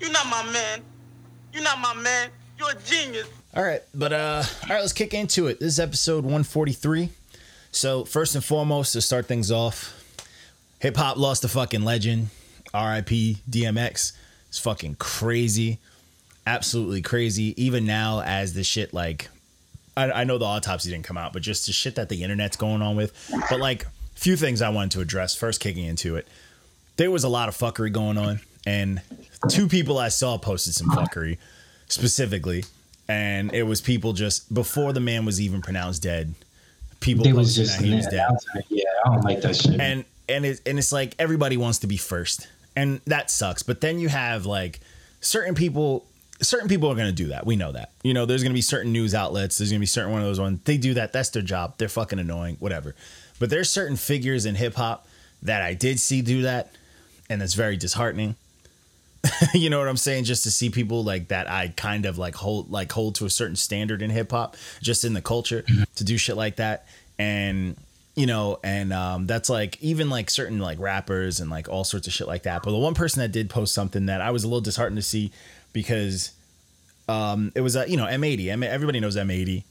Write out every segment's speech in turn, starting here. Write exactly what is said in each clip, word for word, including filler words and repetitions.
You're not my man. You're not my man. You're a genius. All right, but uh, all right, let's kick into it. This is episode one forty-three. So first and foremost, to start things off, hip hop lost a fucking legend. R I P D M X. It's fucking crazy, absolutely crazy. Even now, as the shit like, I, I know the autopsy didn't come out, but just the shit that the internet's going on with. But like, few things I wanted to address. First, kicking into it, there was a lot of fuckery going on, and two people I saw posted some fuckery specifically, and it was people just before the man was even pronounced dead. People it was just that he was dead. Like, yeah, I don't like that shit. And and it and it's like everybody wants to be first, and that sucks. But then you have like certain people. Certain people are going to do that. We know that. You know, there's going to be certain news outlets. There's going to be certain one of those ones. They do that. That's their job. They're fucking annoying. Whatever. But there's certain figures in hip hop that I did see do that, and it's very disheartening. You know what I'm saying? Just to see people like that, I kind of like hold like hold to a certain standard in hip hop, just in the culture, to do shit like that. And you know, and um, that's like even like certain like rappers and like all sorts of shit like that. But the one person that did post something that I was a little disheartened to see because um, it was a uh, you know M eighty. Everybody knows M eighty,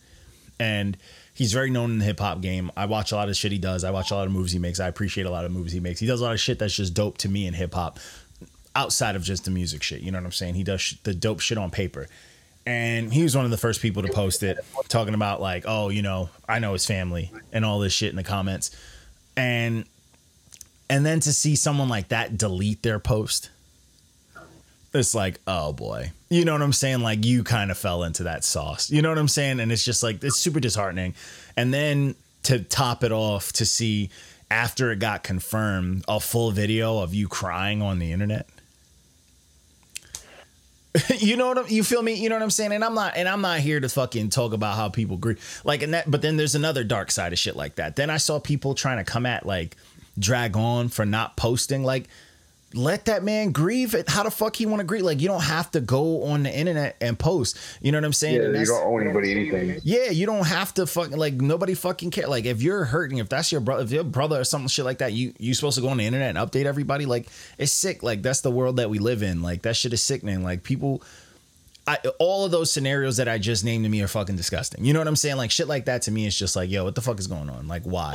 and he's very known in the hip hop game. I watch a lot of shit he does. I watch a lot of moves he makes. I appreciate a lot of moves he makes. He does a lot of shit that's just dope to me in hip hop. Outside of just the music shit, you know what I'm saying? He does sh- the dope shit on paper. And he was one of the first people to post it, talking about like, oh, you know, I know his family and all this shit in the comments. And and then to see someone like that delete their post, it's like, oh boy. You know what I'm saying? Like you kind of fell into that sauce. You know what I'm saying? And it's just like, it's super disheartening. And then to top it off, to see after it got confirmed, a full video of you crying on the internet. You know what I'm, you feel me? You know what I'm saying? And I'm not, and I'm not here to fucking talk about how people grieve like, and that, but then there's another dark side of shit like that. Then I saw people trying to come at like drag on for not posting, like let that man grieve it. How the fuck he want to grieve? Like you don't have to go on the internet and post, you know what I'm saying? Yeah, you don't owe anybody anything. Yeah. You don't have to fucking like nobody fucking care. Like if you're hurting, if that's your brother, if your brother or something shit like that, you, you supposed to go on the internet and update everybody. Like it's sick. Like that's the world that we live in. Like that shit is sickening. Like people, I, all of those scenarios that I just named to me are fucking disgusting. You know what I'm saying? Like shit like that to me, it's just like, yo, what the fuck is going on? Like why?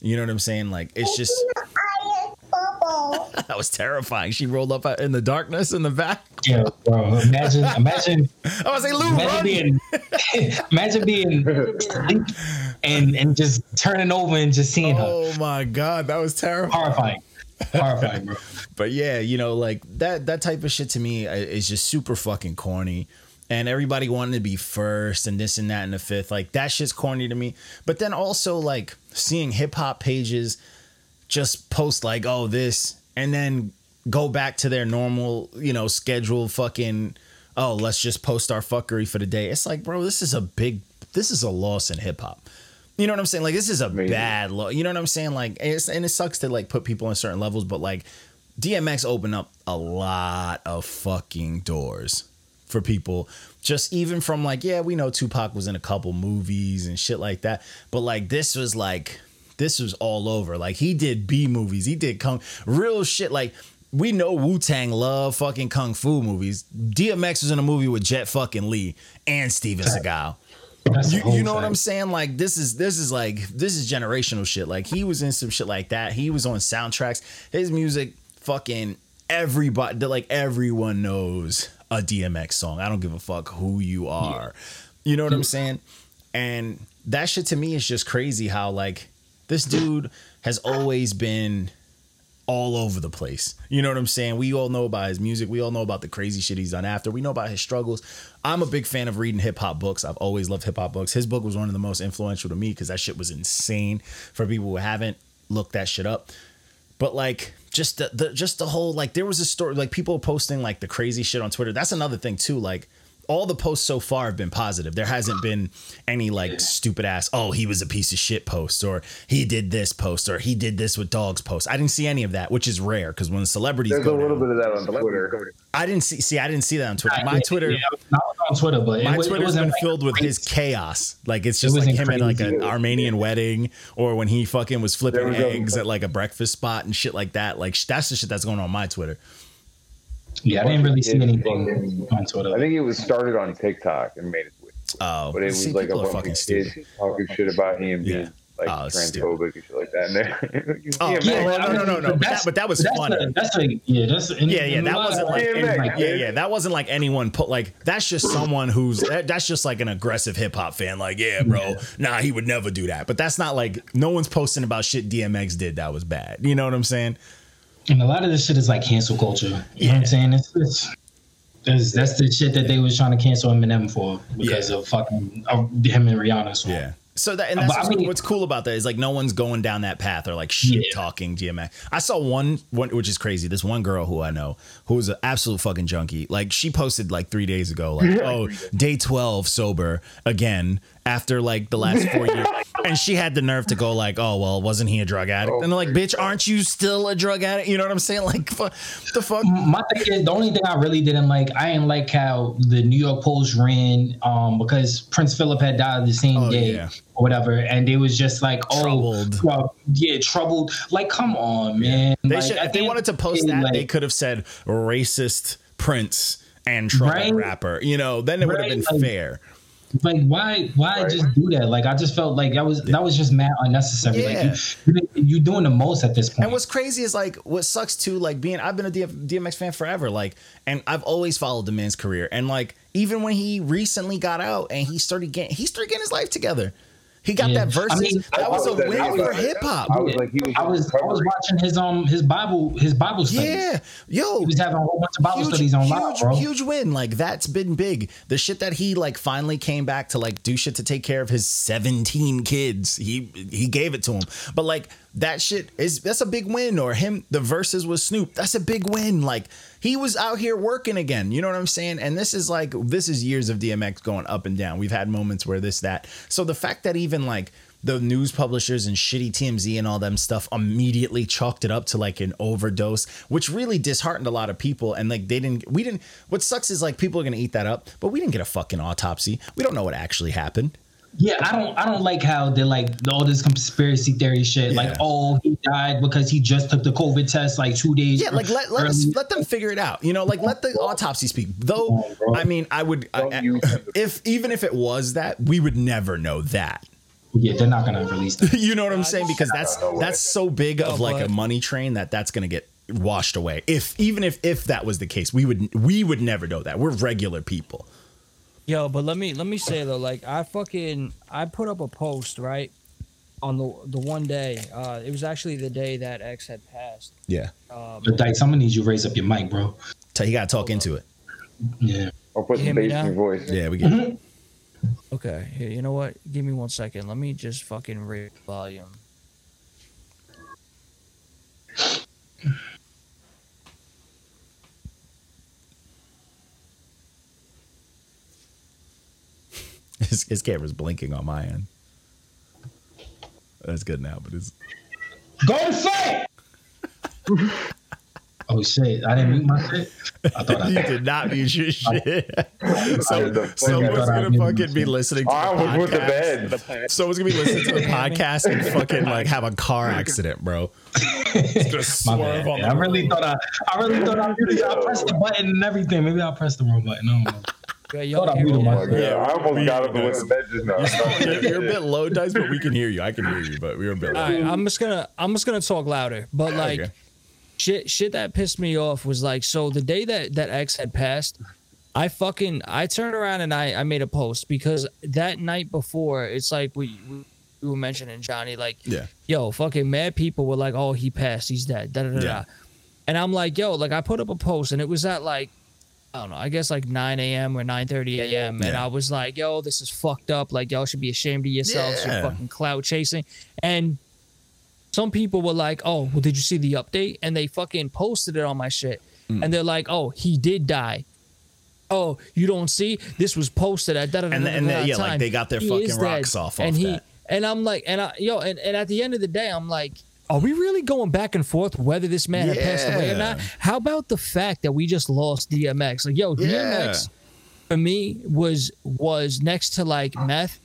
You know what I'm saying? Like, it's just, that was terrifying. She rolled up in the darkness in the back. Yeah, bro. Imagine, imagine. I was like, Lou, imagine being, imagine being asleep and and just turning over and just seeing her. Oh my God, that was terrifying. Horrifying, horrifying, bro. But yeah, you know, like that that type of shit to me is just super fucking corny. And everybody wanting to be first and this and that and the fifth, like that shit's corny to me. But then also like seeing hip hop pages just post like, oh, this, and then go back to their normal, you know, schedule fucking, oh, let's just post our fuckery for the day. It's like, bro, this is a big, this is a loss in hip hop. You know what I'm saying? Like, this is a Maybe. bad loss. You know what I'm saying? Like, it's, and it sucks to like put people in certain levels, but like D M X opened up a lot of fucking doors for people. Just even from like, yeah, we know Tupac was in a couple movies and shit like that. But like, this was like, this was all over. Like he did B movies. He did Kung real shit. Like we know Wu-Tang love fucking Kung Fu movies. D M X was in a movie with Jet fucking Li and Steven Seagal. You, you know what I'm saying? Like this is, this is like, this is generational shit. Like he was in some shit like that. He was on soundtracks, his music, fucking everybody, like everyone knows a D M X song. I don't give a fuck who you are. Yeah. You know what I'm saying? And that shit to me is just crazy how like, this dude has always been all over the place. You know what I'm saying? We all know about his music. We all know about the crazy shit he's done after. We know about his struggles. I'm a big fan of reading hip hop books. I've always loved hip hop books. His book was one of the most influential to me because that shit was insane for people who haven't looked that shit up. But like just the, the just the whole like there was a story like people posting like the crazy shit on Twitter. That's another thing, too. Like all the posts so far have been positive. There hasn't been any like stupid ass, oh, he was a piece of shit post, or he did this post, or he did this with dogs post. I didn't see any of that, which is rare because when celebrities there's go a little down, bit of that on Twitter. I didn't see see I didn't see that on Twitter. My Twitter yeah, not on Twitter, but my was, Twitter's been like filled with his chaos. Like it's just it like him at like an Armenian wedding, or when he fucking was flipping was eggs at like a breakfast spot and shit like that. Like that's the shit that's going on my Twitter. Yeah, I didn't really see anything on Twitter. I think it was started on TikTok and made it weird. Oh, but it was see, like a bunch of kids talking shit about him yeah. being like oh, transphobic and shit like that. And there, oh, yeah, yeah, no, no, no, no. But that, but that was that's funny. A, that's like, yeah, that's any, yeah, yeah. That wasn't like, any, like yeah, yeah. That wasn't like anyone put like. That's just someone who's that, that's just like an aggressive hip hop fan. Like, yeah, bro, yeah. nah, he would never do that. But that's not like no one's posting about shit D M X did that was bad. You know what I'm saying? And a lot of this shit is like cancel culture. You yeah. know what I'm saying? It's, it's That's, that's the shit that they was trying to cancel Eminem for because yeah. of fucking uh, him and Rihanna. So. Yeah. So that and that's what's, I mean, what's cool about that is like no one's going down that path or like shit yeah. talking D M X. I saw one, one, which is crazy. This one girl who I know who is an absolute fucking junkie. Like she posted like three days ago, like oh day twelve sober again after like the last four years, and she had the nerve to go like oh well wasn't he a drug addict? And they're like bitch aren't you still a drug addict? You know what I'm saying? Like fuck, the fuck. My thing is the only thing I really didn't like I didn't like how the New York Post ran um because Prince Philip had died the same oh, day. Yeah. Or whatever, and it was just like, oh, troubled. Well, yeah, troubled. Like, come on, man. They like, should, if they wanted to post that, like, they could have said racist Prince and troubled right? rapper. You know, then it right? would have been like, fair. Like, why, why right. just do that? Like, I just felt like that was yeah. that was just mad unnecessary. Yeah. Like, you, you're doing the most at this point. And what's crazy is like, what sucks too, like being I've been a D M X fan forever, like, and I've always followed the man's career, and like, even when he recently got out and he started getting, he started getting his life together. He got yeah. that versus. I mean, that I was a win for hip hop. I was like, he was I was, I was watching his um his Bible his Bible studies. Yeah, yo, he was having a whole bunch of Bible huge, studies on live, bro. Huge win, like that's been big. The shit that he like finally came back to like do shit to take care of his seventeen kids. He he gave it to him, but like that shit is that's a big win. Or him the versus with Snoop. That's a big win. Like he was out here working again. You know what I'm saying? And this is like this is years of D M X going up and down. We've had moments where this that. So the fact that even And like the news publishers and shitty T M Z and all them stuff immediately chalked it up to like an overdose, which really disheartened a lot of people. And like they didn't we didn't what sucks is like people are going to eat that up, but we didn't get a fucking autopsy. We don't know what actually happened. Yeah, I don't I don't like how they're like all this conspiracy theory shit. Yeah. Like, oh, he died because he just took the COVID test like two days. Yeah, like let let, us, let them figure it out. You know, like let the autopsy speak. Though, I mean, I would I, if even if it was that, we would never know that. Yeah, they're not gonna release that. You know what I'm saying? Because that's that's so big of like a money train that that's gonna get washed away. If even if if that was the case, we would we would never know that. We're regular people. Yo, but let me let me say though, like I fucking I put up a post right on the the one day. Uh, it was actually the day that X had passed. Yeah. Um, but Dyke, someone needs you to raise up your mic, bro. You gotta talk into it. Yeah. Or put some bass in your voice. Yeah, we get it. Mm-hmm. Okay, here, you know what? Give me one second. Let me just fucking raise volume. his, his camera's blinking on my end. That's good now, but it's... Go to fight! Oh shit! I didn't mute my shit. I thought I you did not mute your shit. So someone's gonna fucking be listening to the podcast. Someone's gonna be listening to the podcast and fucking like have a car accident, bro. Just swerve on the road. I really thought I, I really thought I muted. I pressed the button and everything. Maybe I pressed the wrong button. I don't know. Yeah, y'all I oh yeah, I almost got up with the bed just now. You're, you're a bit low, Dice, but we can hear you. I can hear you, but we're a bit. All right, I'm just gonna I'm just gonna talk louder, but like. Okay. Shit, shit that pissed me off was like, so the day that, that X had passed, I fucking, I turned around and I, I made a post because that night before, it's like we, we, we were mentioning Johnny, like, yeah. yo, fucking mad people were like, oh, he passed, he's dead, da da da da. And I'm like, yo, like I put up a post and it was at like, I don't know, I guess like nine a.m. or nine thirty a.m. Yeah. And I was like, yo, this is fucked up. Like, y'all should be ashamed of yourselves. Yeah. You're fucking clout chasing. And some people were like, oh, well, did you see the update? And they fucking posted it on my shit. Mm. And they're like, oh, he did die. Oh, you don't see? This was posted at that and, and yeah, time. Like they got their he fucking rocks dead. Off and off he, that. And I'm like, and I, yo, and, and at the end of the day, I'm like, are we really going back and forth whether this man yeah. had passed away or not? How about the fact that we just lost D M X? Like, yo, D M X yeah. for me was was next to like meth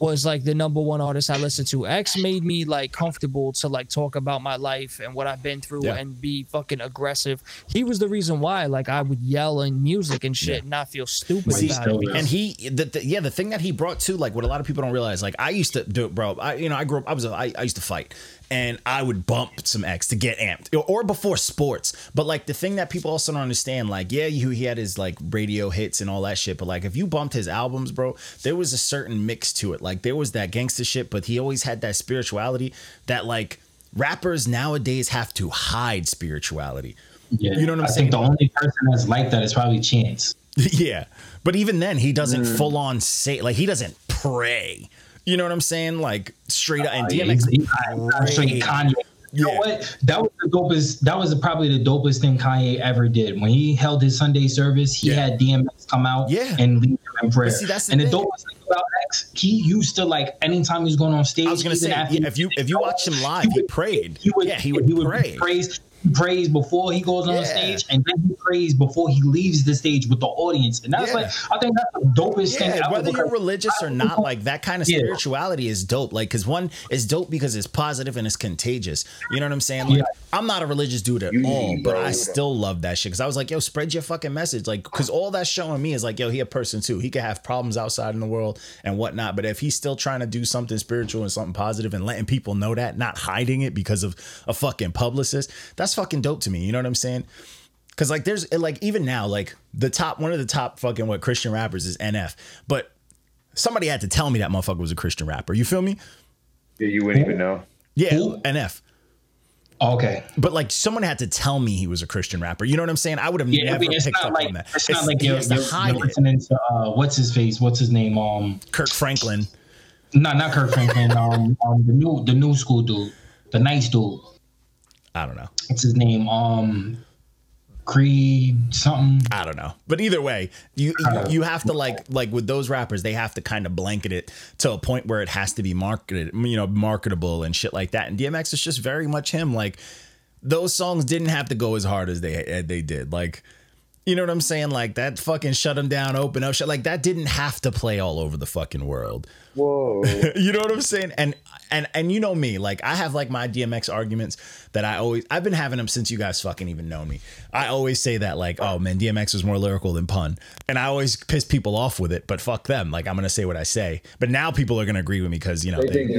was like the number one artist I listened to. X made me like comfortable to like talk about my life and what I've been through yeah. and be fucking aggressive. He was the reason why like I would yell in music and shit yeah. and not feel stupid See, about it. And he, the, the, yeah, the thing that he brought to like what a lot of people don't realize, like I used to do, bro, I, you know, I grew up, I was, a, I, I used to fight. And I would bump some X to get amped or, or before sports. But like the thing that people also don't understand, like, yeah, you, he had his like radio hits and all that shit. But like if you bumped his albums, bro, there was a certain mix to it. Like there was that gangster shit, but he always had that spirituality that like rappers nowadays have to hide spirituality. Yeah. You know what I'm I saying? I think the only person that's like that is probably Chainz. Yeah. But even then he doesn't mm. full on say, like he doesn't pray. You know what I'm saying? Like straight up, and D M X. Straight Kanye. You know what? That was the dopest. That was probably the dopest thing Kanye ever did. When he held his Sunday service, he yeah. had D M X come out yeah. and lead him in prayer. See, that's the and thing. The dopest thing about X, he used to like anytime he was going on stage. I was gonna say, yeah, if you if you watch him live, he, would, he prayed. He would, yeah, he would. He would pray. Praise. He prays before he goes on yeah. stage, and then he prays before he leaves the stage with the audience. And that's yeah. like, I think that's the dopest yeah. thing ever. Whether you're religious or not, like that kind of yeah. spirituality is dope. Like, because one is dope because it's positive and it's contagious. You know what I'm saying? Like, yeah. I'm not a religious dude at all, but I still love that shit. Because I was like, yo, spread your fucking message. Like, because all that's showing me is like, yo, he a person too. He could have problems outside in the world and whatnot. But if he's still trying to do something spiritual and something positive and letting people know that, not hiding it because of a fucking publicist, that's That's fucking dope to me. You know what I'm saying? Because like there's like even now like the top one of the top fucking what Christian rappers is N F, but somebody had to tell me that motherfucker was a Christian rapper. You feel me? Yeah, you wouldn't even know. Yeah, Ooh. N F. Okay, but like someone had to tell me he was a Christian rapper. You know what I'm saying? I would have yeah, never I mean, picked up like, on that. It's, it's not like you're, you're listening to uh, what's his face, what's his name, um, Kirk Franklin. No, not Kirk Franklin. um, um, the new the new school dude, the nice dude. I don't know. What's his name? Um, Creed something. I don't know. But either way, you you, you have to like like with those rappers, they have to kind of blanket it to a point where it has to be marketed, you know, marketable and shit like that. And D M X is just very much him. Like those songs didn't have to go as hard as they as they did. Like, you know what I'm saying? Like that fucking shut them down, open up shit. Like that didn't have to play all over the fucking world. Whoa. You know what I'm saying? And And and you know me, like I have like my D M X arguments that I always I've been having them since you guys fucking even know me. I always say that like, oh man, D M X was more lyrical than Pun. And I always piss people off with it, but fuck them. Like I'm gonna say what I say. But now people are gonna agree with me because you know they, they think they,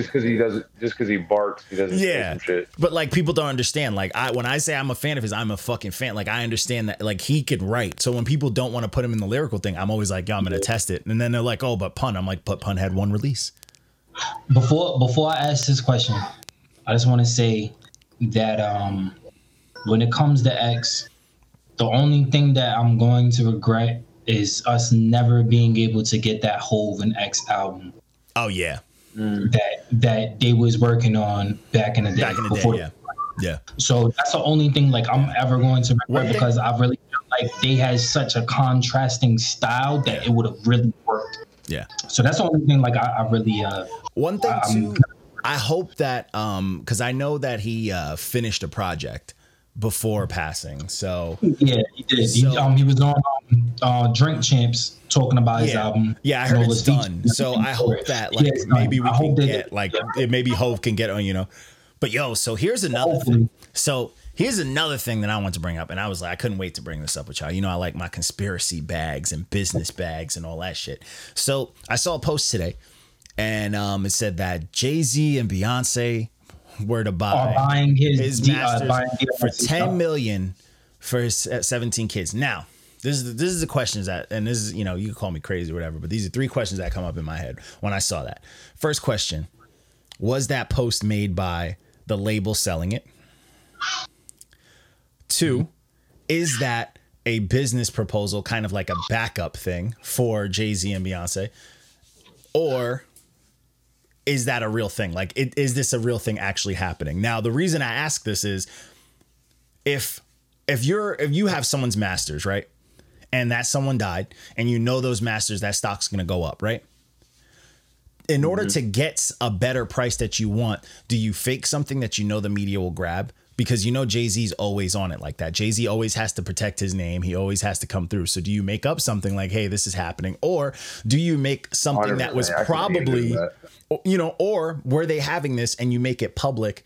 just because he doesn't, just because he barks, he doesn't. Yeah, say some shit. But like people don't understand. Like I, when I say I'm a fan of his, I'm a fucking fan. Like I understand that. Like he could write. So when people don't want to put him in the lyrical thing, I'm always like, yo, I'm gonna yeah. test it. And then they're like, oh, but Pun. I'm like, but Pun had one release. Before before I ask this question, I just want to say that um, when it comes to X, the only thing that I'm going to regret is us never being able to get that Hove and X album. Oh yeah, mm. that that they was working on back in the day. Back in the before, day, yeah. yeah. So that's the only thing like I'm ever going to regret what? Because I really feel like they had such a contrasting style that yeah. it would have really worked. Yeah. So that's the only thing like I, I really uh one thing I, too, I hope that um because I know that he uh finished a project before passing. So yeah, he did. So, he, um he was on um, uh Drink Champs talking about yeah. his album. Yeah, I heard it's done. Deep. So I hope it. that like yeah, maybe we I can get like yeah. maybe Hove can get on, you know. But yo, so here's another Hopefully. thing. So Here's another thing that I want to bring up. And I was like, I couldn't wait to bring this up with y'all. You know, I like my conspiracy bags and business bags and all that shit. So I saw a post today and um, it said that Jay-Z and Beyonce were to buy buying his, his masters uh, buying for ten million dollars for his seventeen kids. Now, this is, the, this is the questions that, and this is, you know, you can call me crazy or whatever, but these are three questions that come up in my head when I saw that. First question, was that post made by the label selling it? Two, is that a business proposal, kind of like a backup thing for Jay-Z and Beyonce? Or is that a real thing? Like, it, is this a real thing actually happening? Now, the reason I ask this is if if you're if you have someone's masters, right? And that someone died and you know those masters, that stock's going to go up, right? In order mm-hmm. to get a better price that you want, do you fake something that you know the media will grab? Because you know Jay-Z's always on it like that. Jay-Z always has to protect his name. He always has to come through. So do you make up something like, hey, this is happening? Or do you make something that was probably, you know, or were they having this and you make it public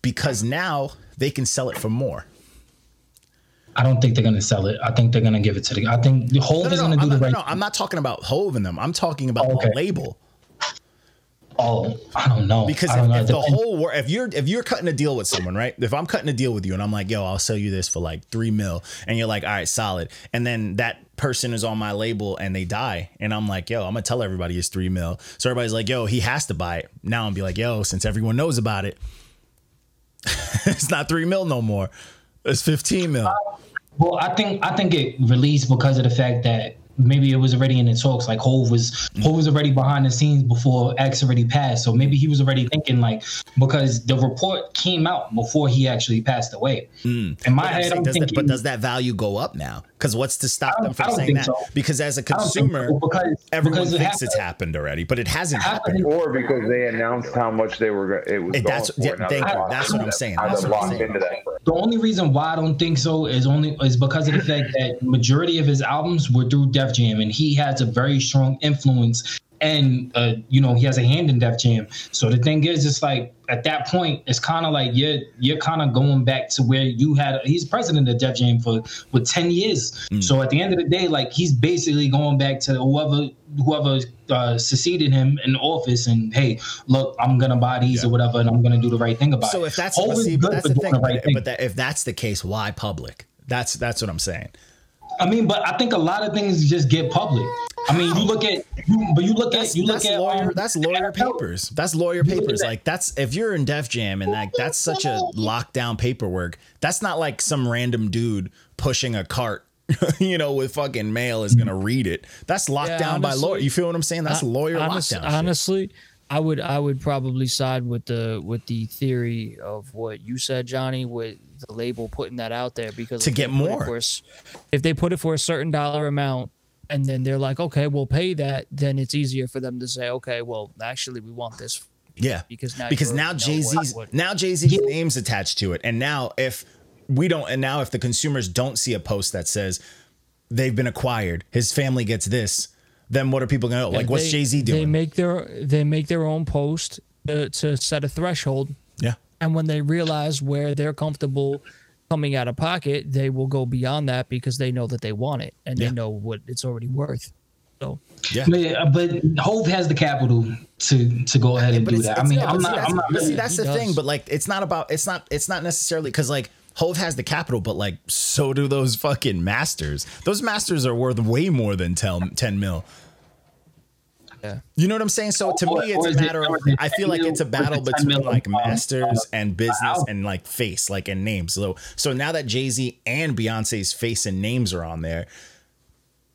because now they can sell it for more? I don't think they're going to sell it. I think they're going to give it to the, I think Hove no, no, is going to no, do not, the right. No, I'm not talking about Hove and them. I'm talking about okay. the label. Oh, I don't know. Because don't if, know. if the whole world, if you're if you're cutting a deal with someone, right? If I'm cutting a deal with you and I'm like, yo, I'll sell you this for like three mil, and you're like, all right, solid. And then that person is on my label and they die, and I'm like, yo, I'm gonna tell everybody it's three mil. So everybody's like, yo, he has to buy it. Now I'm be like, yo, since everyone knows about it, it's not three mil no more. It's fifteen mil. Uh, well, I think I think it released because of the fact that maybe it was already in the talks. Like Hove was, Hove was already behind the scenes before X already passed. So maybe he was already thinking like, because the report came out before he actually passed away. Mm. In my yeah, head, I'm, saying, I'm does thinking, that, but does that value go up now? Because what's to stop them from saying that? So. Because as a consumer, so because, everyone because it thinks happened. it's happened already, but it hasn't happened. Or because they announced how much they were. It was. It, that's going for yeah, they, I, that's I, what I'm saying. That's what I'm saying. The only reason why I don't think so is only is because of the fact that majority of his albums were through Def Jam, and he has a very strong influence, and uh, you know, he has a hand in Def Jam. So the thing is, it's like at that point, it's kind of like you're you're kind of going back to where you had. He's president of Def Jam for with ten years. Mm. So at the end of the day, like he's basically going back to whoever whoever uh, succeeded him in office, and hey, look, I'm gonna buy these yeah. or whatever, and I'm gonna do the right thing about so it. So if that's, Always see, good that's the thing, the right but, thing. But that, if that's the case, why public? That's that's what I'm saying. I mean, but I think a lot of things just get public. I mean, you look at, you, but you look that's, at, you look at lawyer, um, that's lawyer papers. That's lawyer papers. Like that's, if you're in Def Jam and like, that's such a lockdown paperwork. That's not like some random dude pushing a cart, you know, with fucking mail is going to read it. That's locked yeah, down honestly, by lawyer. You feel what I'm saying? That's I, lawyer honest, lockdown. Honestly, shit. I would, I would probably side with the, with the theory of what you said, Johnny, with the label putting that out there because to get more, for, if they put it for a certain dollar amount, and then they're like, okay, we'll pay that. Then it's easier for them to say, okay, well, actually, we want this. Yeah, because now because now Jay-Z's what, what, now Jay-Z's yeah. name's attached to it, and now if we don't, and now if the consumers don't see a post that says they've been acquired, his family gets this, then what are people gonna yeah, like? They, what's Jay-Z doing? They make their they make their own post to, to set a threshold. Yeah, and when they realize where they're comfortable coming out of pocket, they will go beyond that because they know that they want it and yeah. they know what it's already worth. So yeah, but Hove has the capital to to go ahead and yeah, do that. I mean, I'm not. I'm not. See, that's the thing. But like, it's not about. It's not. It's not necessarily because like Hove has the capital, but like so do those fucking masters. Those masters are worth way more than ten mil. Yeah. You know what I'm saying? So to or, me, it's a matter it, of, it I feel like it's a battle it between like masters and business and like face, like and names. So, so now that Jay-Z and Beyonce's face and names are on there,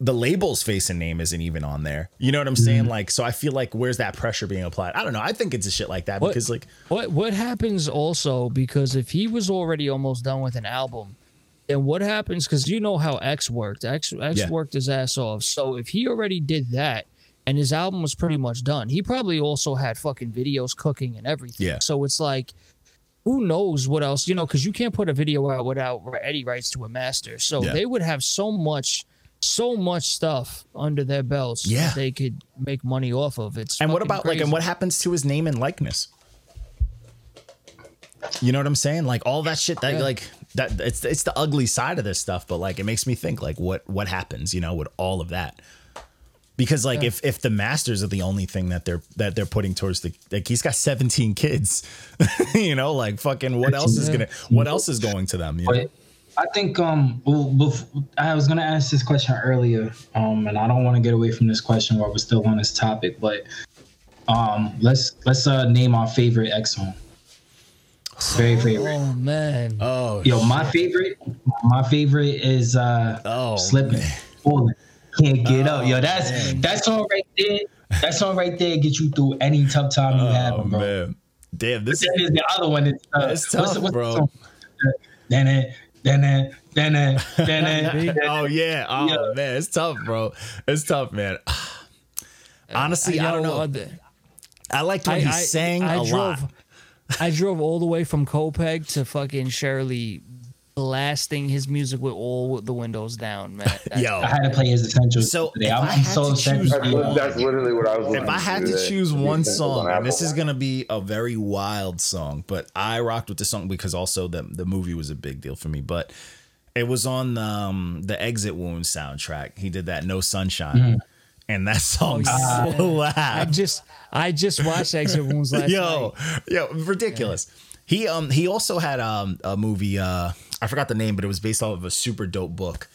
the label's face and name isn't even on there. You know what I'm saying? Mm-hmm. Like, so I feel like where's that pressure being applied? I don't know. I think it's a shit like that what, because like what, what happens also, because if he was already almost done with an album, then what happens? Cause you know how X worked, X, X yeah. worked his ass off. So if he already did that, and his album was pretty much done, he probably also had fucking videos cooking and everything. Yeah. So it's like, who knows what else, you know, because you can't put a video out without any rights to a master. So yeah. they would have so much, so much stuff under their belts yeah. that they could make money off of. It's and what about crazy. like, and what happens to his name and likeness? You know what I'm saying? Like all that shit that yeah. like that it's it's the ugly side of this stuff. But like, it makes me think like what what happens, you know, with all of that. Because like yeah. if if the masters are the only thing that they're that they're putting towards the like he's got seventeen kids, you know, like fucking what else is gonna what else is going to them? You know? I think um before, I was gonna ask this question earlier um and I don't want to get away from this question while we're still on this topic, but um let's let's uh, name our favorite X song. Very favorite. Oh man. Oh yo, shit. my favorite my favorite is uh oh, Slippin'. Can't get oh, up, yo. That's man. that song right there. That song right there gets you through any tough time you oh, have, bro. Man. Damn, this is the other one. That's uh, it's tough, what's, what's bro. Then it, then it, then it, then it. Oh yeah, oh yeah. man, it's tough, bro. It's tough, man. Honestly, I, I don't know. I, I liked when I, he sang I, I a drove, lot. I drove all the way from Copeg to fucking Shirley, blasting his music with all the windows down, man. That's Yo, I had to play his essentials. So today. If I'm I had so to choose, one, that's literally what I was. If I had to choose one song, and this is gonna be a very wild song, but I rocked with this song because also the the movie was a big deal for me, but. It was on the, um, the Exit Wound soundtrack. He did that No Sunshine. Mm. And that song oh, yeah. so loud. I just I just watched Exit Wounds last yo, night. Yo, ridiculous. Yeah. He um he also had um a movie, uh I forgot the name, but it was based off of a super dope book.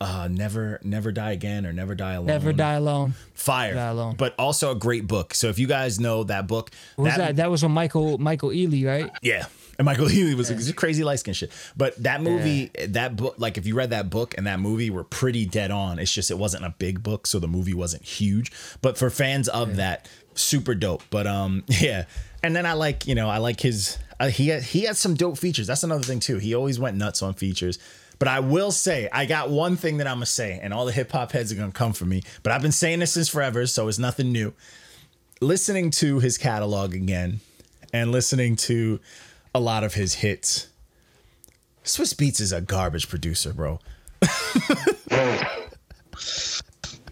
Uh Never Never Die Again or Never Die Alone. Never Die Alone. Fire. Die Alone. But also a great book. So if you guys know that book. What that, was that? That was from Michael Michael Ealy, right? Yeah. And Michael Ealy was yeah. like, crazy light skin shit. But that movie, yeah. that book, like if you read that book and that movie were pretty dead on. It's just, it wasn't a big book. So the movie wasn't huge, but for fans of yeah. that, super dope. But um, yeah. And then I like, you know, I like his, uh, he had, he had some dope features. That's another thing too. He always went nuts on features, but I will say, I got one thing that I'm gonna say and all the hip hop heads are gonna come for me, but I've been saying this since forever. So it's nothing new. Listening to his catalog again and listening to a lot of his hits. Swiss Beats is a garbage producer, bro. Bro,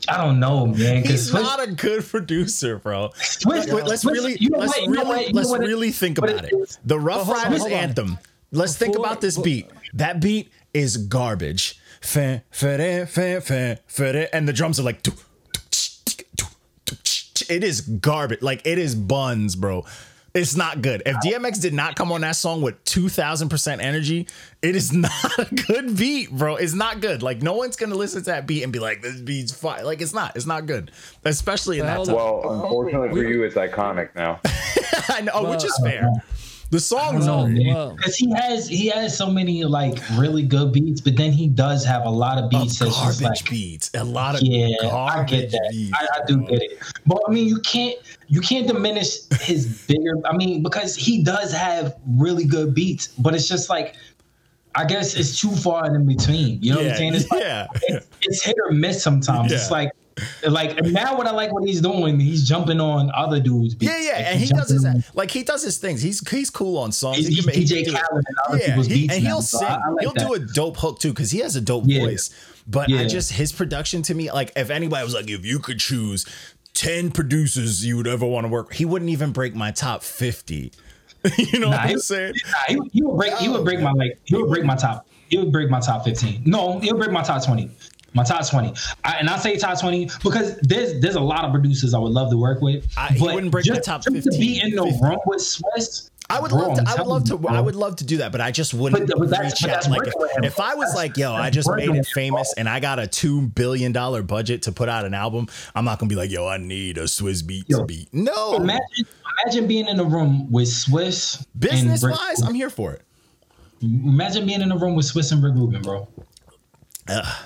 I don't know, man. He's Swiss, not a good producer, bro. Swiss, let's let's Swiss, really, you know let's what, really, you know what, let's you know really it, think about it. it. The Rough well, Riders Anthem. Let's Before, think about this beat. That beat is garbage. And the drums are like. It is garbage. Like it is buns, bro. It's not good. If D M X did not come on that song with two thousand percent energy, it is not a good beat, bro. It's not good. Like, no one's going to listen to that beat and be like, this beat's fine. Like, it's not. It's not good. Especially in that time. Well, unfortunately for you, it's iconic now. I know, well, which is fair. The song is all because he has he has so many like really good beats, but then he does have a lot of beats. Of garbage like, beats, a lot of yeah, garbage I get that. Beats. I, I do get it, but I mean you can't you can't diminish his bigger. I mean because he does have really good beats, but it's just like I guess it's too far in between. You know yeah, what I'm saying? It's like, yeah, it's, it's hit or miss sometimes. Yeah. It's like. Like now, what I like what he's doing, he's jumping on other dudes. Beats. Yeah, yeah, like, and he does his like he does his things. He's he's cool on songs. He can, D J Khaled and other yeah, people's he, beats, and now, he'll so sing. I, I like he'll that. do a dope hook too because he has a dope yeah. voice. But yeah. I just his production to me, like if anybody was like, if you could choose ten producers you would ever want to work, he wouldn't even break my top fifty. You know nah, what I'm saying? Nah, he, he would break. He would break my like. He would break my top. He would break my top fifteen. No, he'll break my top twenty. My top twenty, I, and I say top twenty because there's there's a lot of producers I would love to work with. I he wouldn't break just, the top fifteen. Just to be in the fifteen. Room with Swiss, I would bro, love to. I would love to. Bro. I would love to do that, but I just wouldn't. But, but that's, but that's like if, if I was that's, like, yo, I just made it famous, and I got a two billion dollar budget to put out an album, I'm not gonna be like, yo, I need a Swiss beat yo, to beat. No, imagine, imagine being in a room with Swiss. Business wise, I'm here for it. Imagine being in a room with Swiss and Rick Rubin, bro. Uh,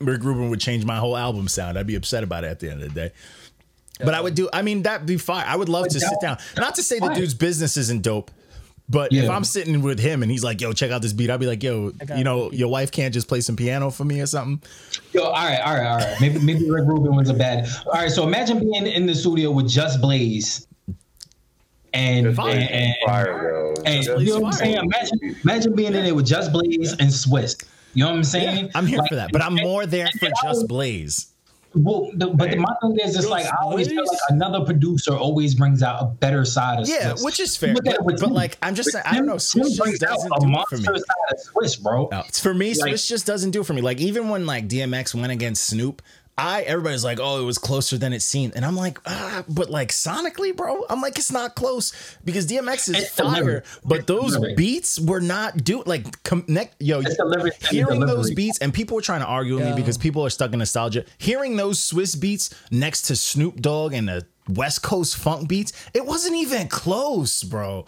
Rick Rubin would change my whole album sound. I'd be upset about it at the end of the day. But yeah. I would do, I mean, that'd be fine. I would love but to sit down. Not to say fine. the dude's business isn't dope, but yeah. if I'm sitting with him and he's like, yo, check out this beat, I'd be like, yo, you know, your wife can't just play some piano for me or something. Yo, all right, all right, all right. Maybe maybe Rick Rubin was a bad. All right, so imagine being in the studio with Just Blaze. And, and, and, fire, and Just you know what I'm saying? Imagine, imagine being in there with Just Blaze yeah. and Swiss. You know what I'm saying? Yeah, I'm here like, for that, but I'm more there for Just Blaze. Well, the, but the, my thing is, it's like I always feel like another producer always brings out a better side of Swiss. Yeah, which is fair. But, but him, like, I'm just saying, I don't know. Swiss brings out a monster side of Swiss, bro. No, for me, like, Swiss just doesn't do it for me. Like even when like D M X went against Snoop, I everybody's like, oh, it was closer than it seemed, and I'm like, ah, but like sonically, bro, I'm like, it's not close because D M X is it's fire, delivery. But it's those delivery. beats were not do like connect. Yo, hearing those beats, and people were trying to argue with yeah. me because people are stuck in nostalgia. Hearing those Swiss beats next to Snoop Dogg and the West Coast funk beats, it wasn't even close, bro.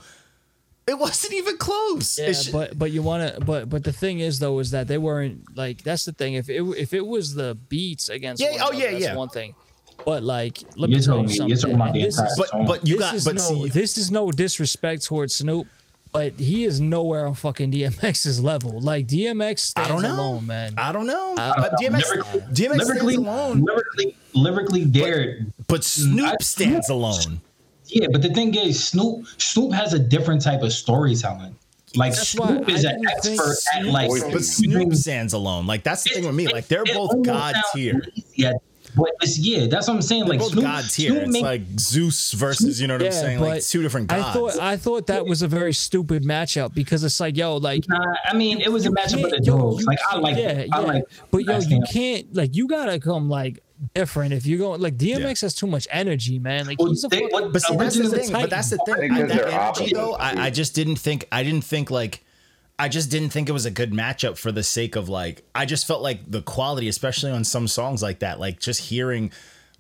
It wasn't even close. Yeah, sh- but but you want to. But but the thing is though is that they weren't like. That's the thing. If it if it was the beats against. Yeah. One oh another, yeah. That's yeah. one thing. But like, let me tell you something. But but you got. But see, this is no disrespect towards Snoop, but he is nowhere on fucking D M X's level. Like D M X stands I don't know. alone, man. I don't know. I don't but know. D M X, D M X lyrically, stands alone. Lyrically, lyrically dared. But, but Snoop I, stands I, alone. Yeah, but the thing is, Snoop Snoop has a different type of storytelling. Like that's Snoop is I an expert Snoop, at like. But Snoop stands alone. Like that's the it, thing with me. It, like they're both god tier. Yeah, but it's, yeah, that's what I'm saying. They're like both Snoop, god tier. Snoop it's make, like Zeus versus Snoop, you know what yeah, I'm saying. Like two different gods. I thought I thought that was a very stupid matchup because it's like yo, like. Nah, I mean it was a matchup of the duels. Like I like, yeah, I like. Yeah. But yo, you can't like you gotta come like. Different if you're going like D M X yeah. has too much energy, man. Like, well, he's a they, what, but, see, that's the thing, but that's the thing. I, that energy, though, I, I just didn't think. I didn't think like. I just didn't think it was a good matchup for the sake of like. I just felt like the quality, especially on some songs like that, like just hearing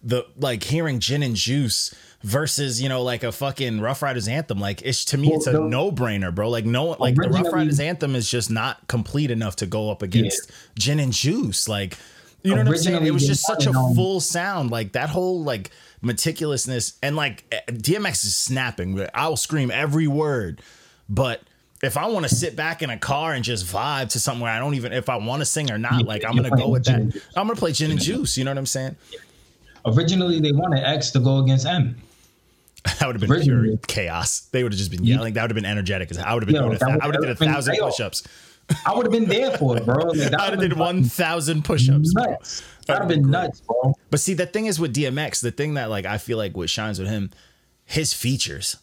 the like hearing Gin and Juice versus you know like a fucking Rough Riders anthem. Like it's to me, well, it's a no, no brainer, bro. Like no, like the Rough Riders anthem is just not complete enough to go up against yeah. Gin and Juice, like. You know what I'm saying? It was just such a full sound, like that whole like meticulousness and like D M X is snapping. I'll scream every word, but if I want to sit back in a car and just vibe to something where I don't even if I want to sing or not, like I'm gonna go with that. I'm gonna play Gin and Juice. You know what I'm saying? Originally, they wanted X to go against M. That would have been pure chaos. They would have just been yelling. That would have been energetic. I would have been. Doing a, I would have did a thousand push-ups. I would have been there for it, bro. Like, I would have did one thousand push-ups. Nuts. That would have been nuts, bro. But see, the thing is with D M X, the thing that like I feel like what shines with him, his features,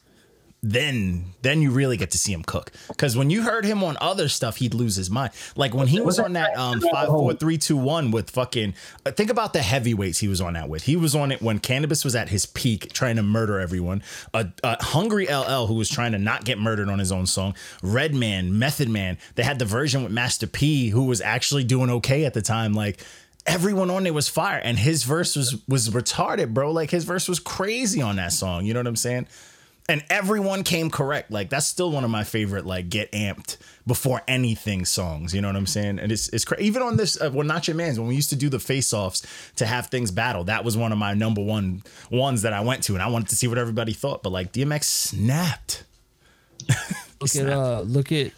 then then you really get to see him cook. Because when you heard him on other stuff, he'd lose his mind. Like when he was on that um, five four three two one with fucking, uh, think about the heavyweights he was on that with. He was on it when Cannabis was at his peak, trying to murder everyone. Uh, uh, Hungry L L, who was trying to not get murdered on his own song. Redman, Method Man. They had the version with Master P, who was actually doing okay at the time. Like everyone on there was fire. And his verse was was retarded, bro. Like his verse was crazy on that song. You know what I'm saying? And everyone came correct. Like that's still one of my favorite, like get amped before anything songs. You know what I'm saying? And it's it's crazy. Even on this, uh, well, Not Your Man's, when we used to do the face offs to have things battle, that was one of my number one ones that I went to, and I wanted to see what everybody thought. But like D M X snapped. look snapped. at uh, look at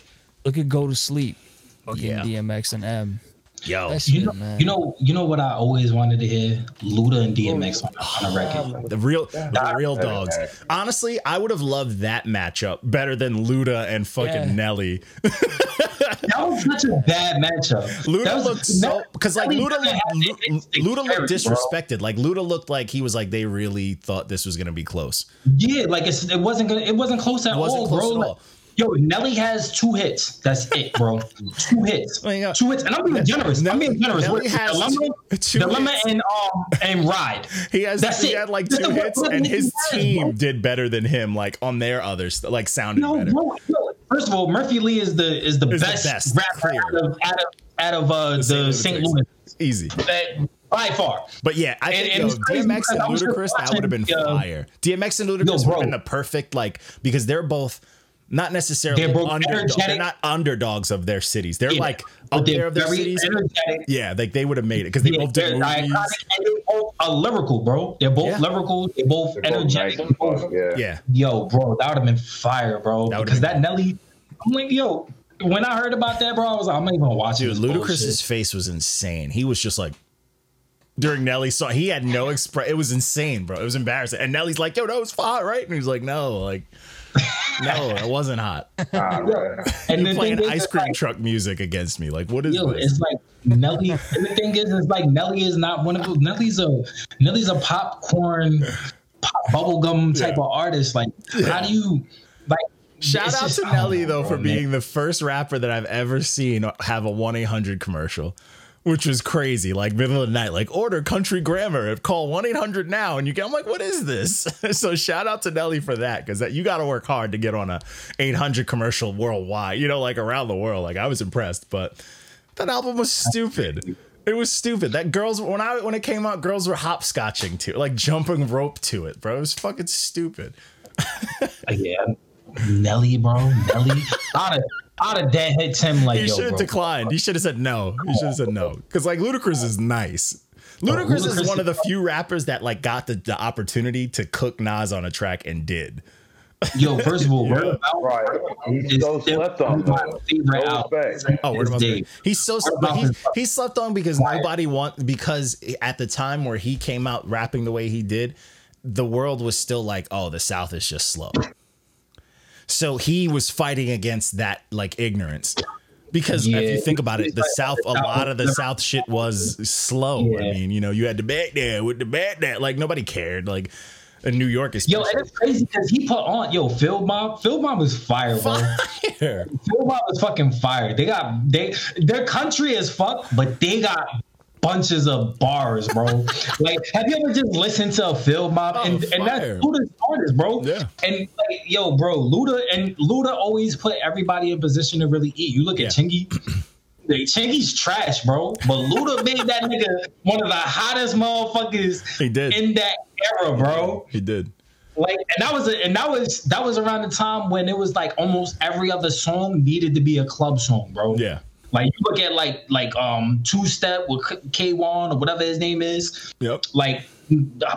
look at Go to Sleep. Fucking yeah. D M X and M. Yo, shit, you know, man. you know, you know what I always wanted to hear? Luda and D M X on a record. The real, the real dogs. Honestly, I would have loved that matchup better than Luda and fucking yeah. Nelly. That was such a bad matchup. Luda was, looked so because like Luda, looked, Luda looked disrespected. Like Luda looked like he was like they really thought this was gonna be close. Yeah, like it's, it wasn't gonna, it wasn't close at it wasn't all, close bro. At all. Yo, Nelly has two hits. That's it, bro. two hits. Two hits. And I'm being generous. Nelly, I'm being generous. Nelly has Dilemma, two Dilemma hits. and um and Ride. He has That's he it. had like two That's hits, the, and his team has, did better than him, like on their others, like sounded no, better. No, no. First of all, Murphy Lee is the is the, is best, the best rapper clear. out of out of, out of uh, the Saint Louis. Easy. That, by far. But yeah, I think and, and yo, D M X and Ludacris, that would have been uh, fire. D M X and Ludacris would have been the perfect, like, because they're both Not necessarily they're underdogs. They're not underdogs of their cities. They're yeah, like up they're there of their cities. Energetic. Yeah, like they would have made it because they yeah, both did movies. They're both uh, lyrical, bro. They're both yeah. lyrical. They're both they're energetic. Both nice yeah. yeah. Yo, bro, that would have been fire, bro. That because that Nelly, I'm like, yo, when I heard about that, bro, I was like, I'm not even watching Dude, Ludacris's face was insane. He was just like, during Nelly's song, he had no express. It was insane, bro. It was embarrassing. And Nelly's like, yo, that was fire, right? And he's like, no, like. No, it wasn't hot. Nah, and then playing ice cream like, truck music against me. Like, what is yo, this? It's like Nelly. And the thing is, it's like Nelly is not one of those. Nelly's a Nelly's a popcorn, pop, bubblegum type yeah. of artist. Like, yeah. how do you like? Shout out just, to Nelly know, though bro, for man. being the first rapper that I've ever seen have a one eight hundred commercial. Which was crazy, like middle of the night, like order Country Grammar, call one eight hundred now, and you get. I'm like, what is this? So shout out to Nelly for that, because that you got to work hard to get on a eight hundred commercial worldwide, you know, like around the world. Like I was impressed, but that album was stupid. It was stupid. That girls when I when it came out, girls were hopscotching to it, like jumping rope to it, bro. It was fucking stupid. Yeah, Nelly, bro, Nelly. Honestly. I'd have dead hit Tim like, he should have declined. He should have said no. He should have said no. Because like Ludacris is nice. Ludacris, Ludacris is one of the few rappers that like got the, the opportunity to cook Nas on a track and did. Yo, first of all, yeah. Word About right. He so slept on. Oh, Word About Dave. He's so but he he slept on because Quiet. nobody want because at the time where he came out rapping the way he did. the world was still like, oh, the South is just slow. So he was fighting against that like ignorance. Because yeah. if you think about it, the South, a lot of the South shit was slow. Yeah. I mean, you know, you had the back there with the back there. Like, nobody cared. Like, in New York is. Yo, and it's crazy because he put on, yo, Phil Mom. Phil Mom is fire, bro. Fire. Phil Mom is fucking fire. They got, they, their country is fuck, but they got bunches of bars, bro. Like, have you ever just listened to a Phil Mob? And, oh, and that's Luda's artist, bro. Yeah. And like, yo, bro, Luda and Luda always put everybody in position to really eat. You look yeah. at Chingy, like, Chingy's trash, bro. But Luda made that nigga one of the hottest motherfuckers he did. in that era, bro. He did. Like, and that was a, and that was that was around the time when it was like almost every other song needed to be a club song, bro. Yeah. Like, you look at, like, like um, Two Step with K one or whatever his name is. Yep. Like,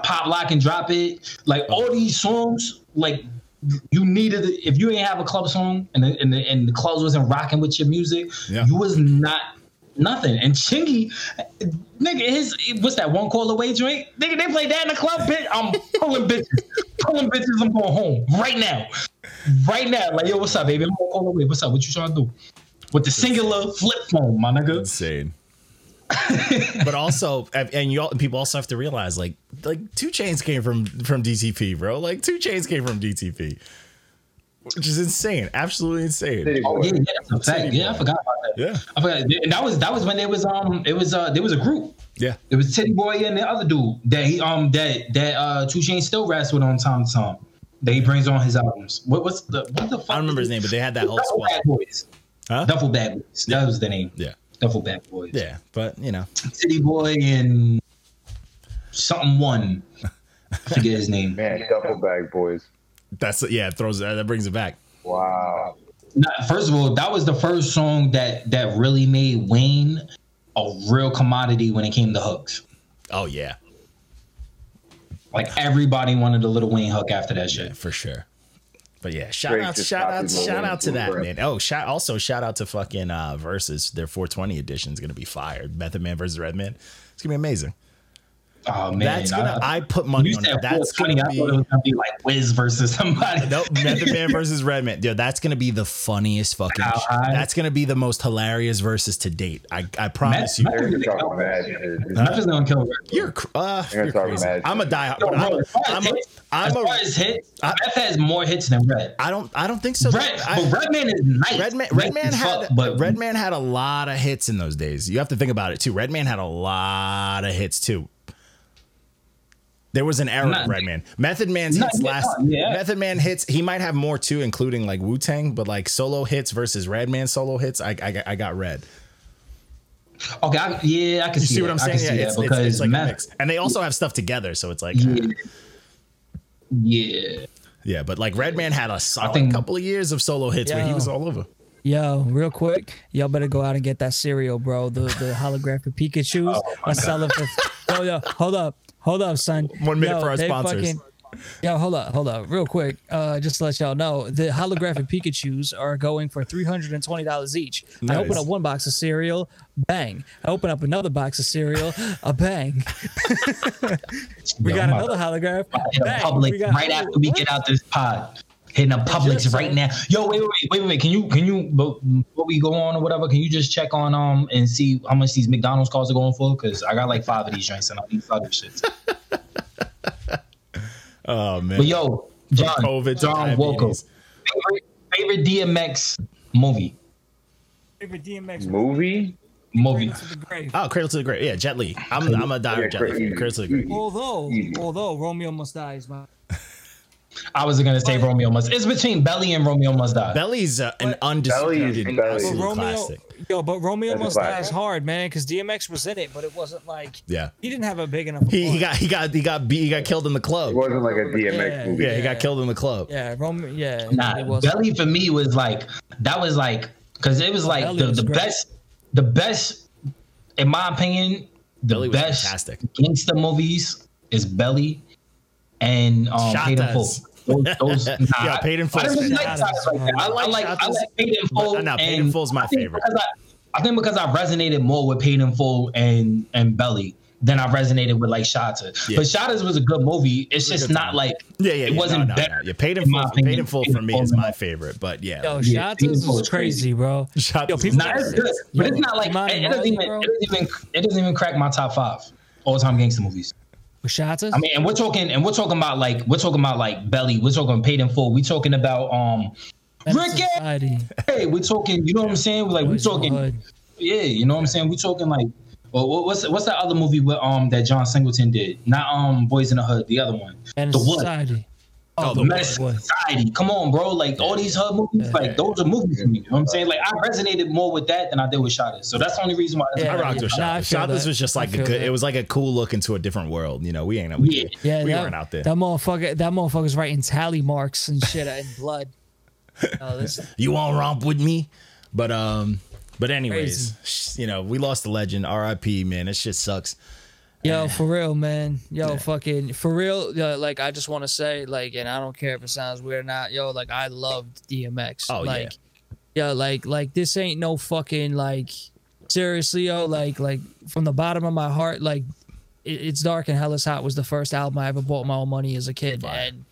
Pop, Lock, and Drop It. Like, all these songs, like, you needed... If you didn't have a club song and the, and the, and the clubs wasn't rocking with your music, yeah. you was not... Nothing. And Chingy, nigga, his... What's that, One Call Away joint? Nigga, they played that in the club, bitch. I'm pulling bitches. Pulling bitches, I'm going home. Right now. Right now. Like, yo, what's up, baby? I'm One Call Away. What's up? What you trying to do? With the singular flip phone, my nigga. Insane. But also, and you all, people also have to realize, like, like two Chainz came from from D T P, bro. Like, two Chainz came from D T P, which is insane, absolutely insane. Oh yeah, yeah, that's a fact. Yeah, I forgot about that. Yeah, I forgot. And that was that was when there was um, it was uh, there was a group. Yeah, it was Titty Boy and the other dude that he um that that uh two Chainz still raps with on time to time that he brings on his albums. What what's the what the fuck? I don't remember his name, but they had that whole squad. Huh? Duffel Bag Boys. That yeah. was the name. Yeah. Duffel Bag Boys. Yeah, but, you know. City Boy and something one. I forget his name. Man, Duffel Bag Boys. That's, yeah, it throws, that brings it back. Wow. Now, first of all, that was the first song that, that really made Wayne a real commodity when it came to hooks. Oh, yeah. Like, everybody wanted a Lil Wayne hook after that shit. Yeah, for sure. But yeah, shout Drake out, shout out, shout out to that, man. Oh, shout also shout out to fucking uh, Versus. Their four twenty edition is gonna be fired. Method Man versus Redman. It's gonna be amazing. Oh man, that's gonna. I, I put money on that. That's gonna be, I thought it was gonna be like Wiz versus somebody. Nope, Method Man versus Redman. Dude, that's gonna be the funniest fucking. Shit. That's gonna be the most hilarious versus to date. I I promise Met, you. I'm just gonna kill. You're uh. You're crazy. I'm a diehard. No, bro, I'm a. I'm a. As hits, I, Meth has more hits than Red. I don't. I don't think so. Red, I, but Redman is nice. Redman. Redman had. Fuck, but Redman had a lot of hits in those days. You have to think about it too. Redman had a lot of hits too. There was an era of Redman. Method Man's hits last. Yeah. Method Man hits. He might have more too, including like Wu Tang, but like solo hits versus Redman solo hits. I I, I got Red. Okay, I, yeah, I can you see, see what I'm saying. Yeah, it's, it's, it's like Meth, a mix, and they also have stuff together, so it's like yeah, yeah, yeah but like Redman had a solid think, couple of years of solo hits yo, where he was all over. Yo, real quick, y'all better go out and get that cereal, bro. The the holographic Pikachu's. Oh, I sell it for. Oh yeah, hold up. Hold up, son. One minute yo, for our sponsors. Fucking, yo, hold up, hold up. Real quick, uh, just to let y'all know, the holographic Pikachus are going for three hundred twenty dollars each. Nice. I open up one box of cereal, bang. I open up another box of cereal, a bang. we got another holograph, bang. Public, we got right another, after we what? Get out this pod. Hitting up Publix right now. Yo, wait, wait, wait, wait, wait. Can you, can you, before we go on or whatever, can you just check on um and see how much these McDonald's calls are going for? Because I got like five of these joints and all these other shits. Oh, man. But yo, John, COVID, John Wolko, favorite, favorite D M X movie? Favorite D M X movie? Movie. Cradle to the Grave. Oh, Cradle to the Grave. Yeah, Jet Li. I'm, I'm a diehard Jet Li. Cradle to the Grave. Although, although Romeo Must Die is my... I was gonna say Romeo Must. It's between Belly and Romeo Must Die. Belly's uh, an undisputed Belly Belly. Absolute Romeo, classic. Yo, but Romeo That's Must Die is hard, man, because D M X was in it, but it wasn't like yeah. he didn't have a big enough. He, he got he got he got beat, he got killed in the club. It wasn't like a D M X yeah, movie. Yeah, he got killed in the club. Yeah, Romeo. Yeah, nah, it was. Belly for me was like that was like because it was like Belly the, was the best, the best in my opinion, the Belly was best fantastic. Gangster movies is Belly. And um, Paid in Full. Those, those, nah, yeah, Paid in Full. I, I, really like like that. I like, I like, I like Paid in Full. But, no, Paid in Full is my I favorite. I, I think because I resonated more with Paid in Full and and Belly. than I resonated with like Shotta. Yeah. But Shotta's was a good movie. It's just not time. like yeah, yeah, it yeah, wasn't no, no, better. No. Yeah, Paid in Full, Paid in Full for me is my favorite. But yeah, yo, Shotta's yeah, was crazy, bro. Shotta's was crazy, but it's not like it, it, doesn't even, it doesn't even it doesn't even crack my top five all time gangster movies. Shotta's? I mean, and we're talking and we're talking about like we're talking about like Belly. We're talking Paid in Full. We're talking about um Ricky. Hey, we're talking. You know what I'm saying? We're like we're talking. Yeah, you know what I'm saying? We're talking like. Well, what's what's that other movie with, um that John Singleton did? Not um Boys in the Hood, the other one. And the Society. Wood. Oh, the Menace Society. Come on, bro. Like all these Hood movies, yeah, like yeah, those are movies for me. You know what I'm saying? Like I resonated more with that than I did with Shotta. So that's the only reason why I, yeah, I rocked yeah, with Shotta. Nah, Shotta was just like a good, that. it was like a cool look into a different world. You know, we ain't we, yeah. Yeah, we that, weren't out there. That motherfucker, that motherfucker's writing tally marks and shit in blood. No, this, you won't romp with me, but um. But anyways, Crazy. you know, we lost the legend. R I P, man. That shit sucks. Yo, uh, for real, man. Yo, yeah. fucking, for real. Yo, like, I just want to say, like, and I don't care if it sounds weird or not. Yo, like, I loved D M X. Oh, like, yeah. Yo, like, like, this ain't no fucking, like, seriously, yo, like, like, from the bottom of my heart, like, it, It's Dark and Hell Is Hot was the first album I ever bought my own money as a kid. Right. And,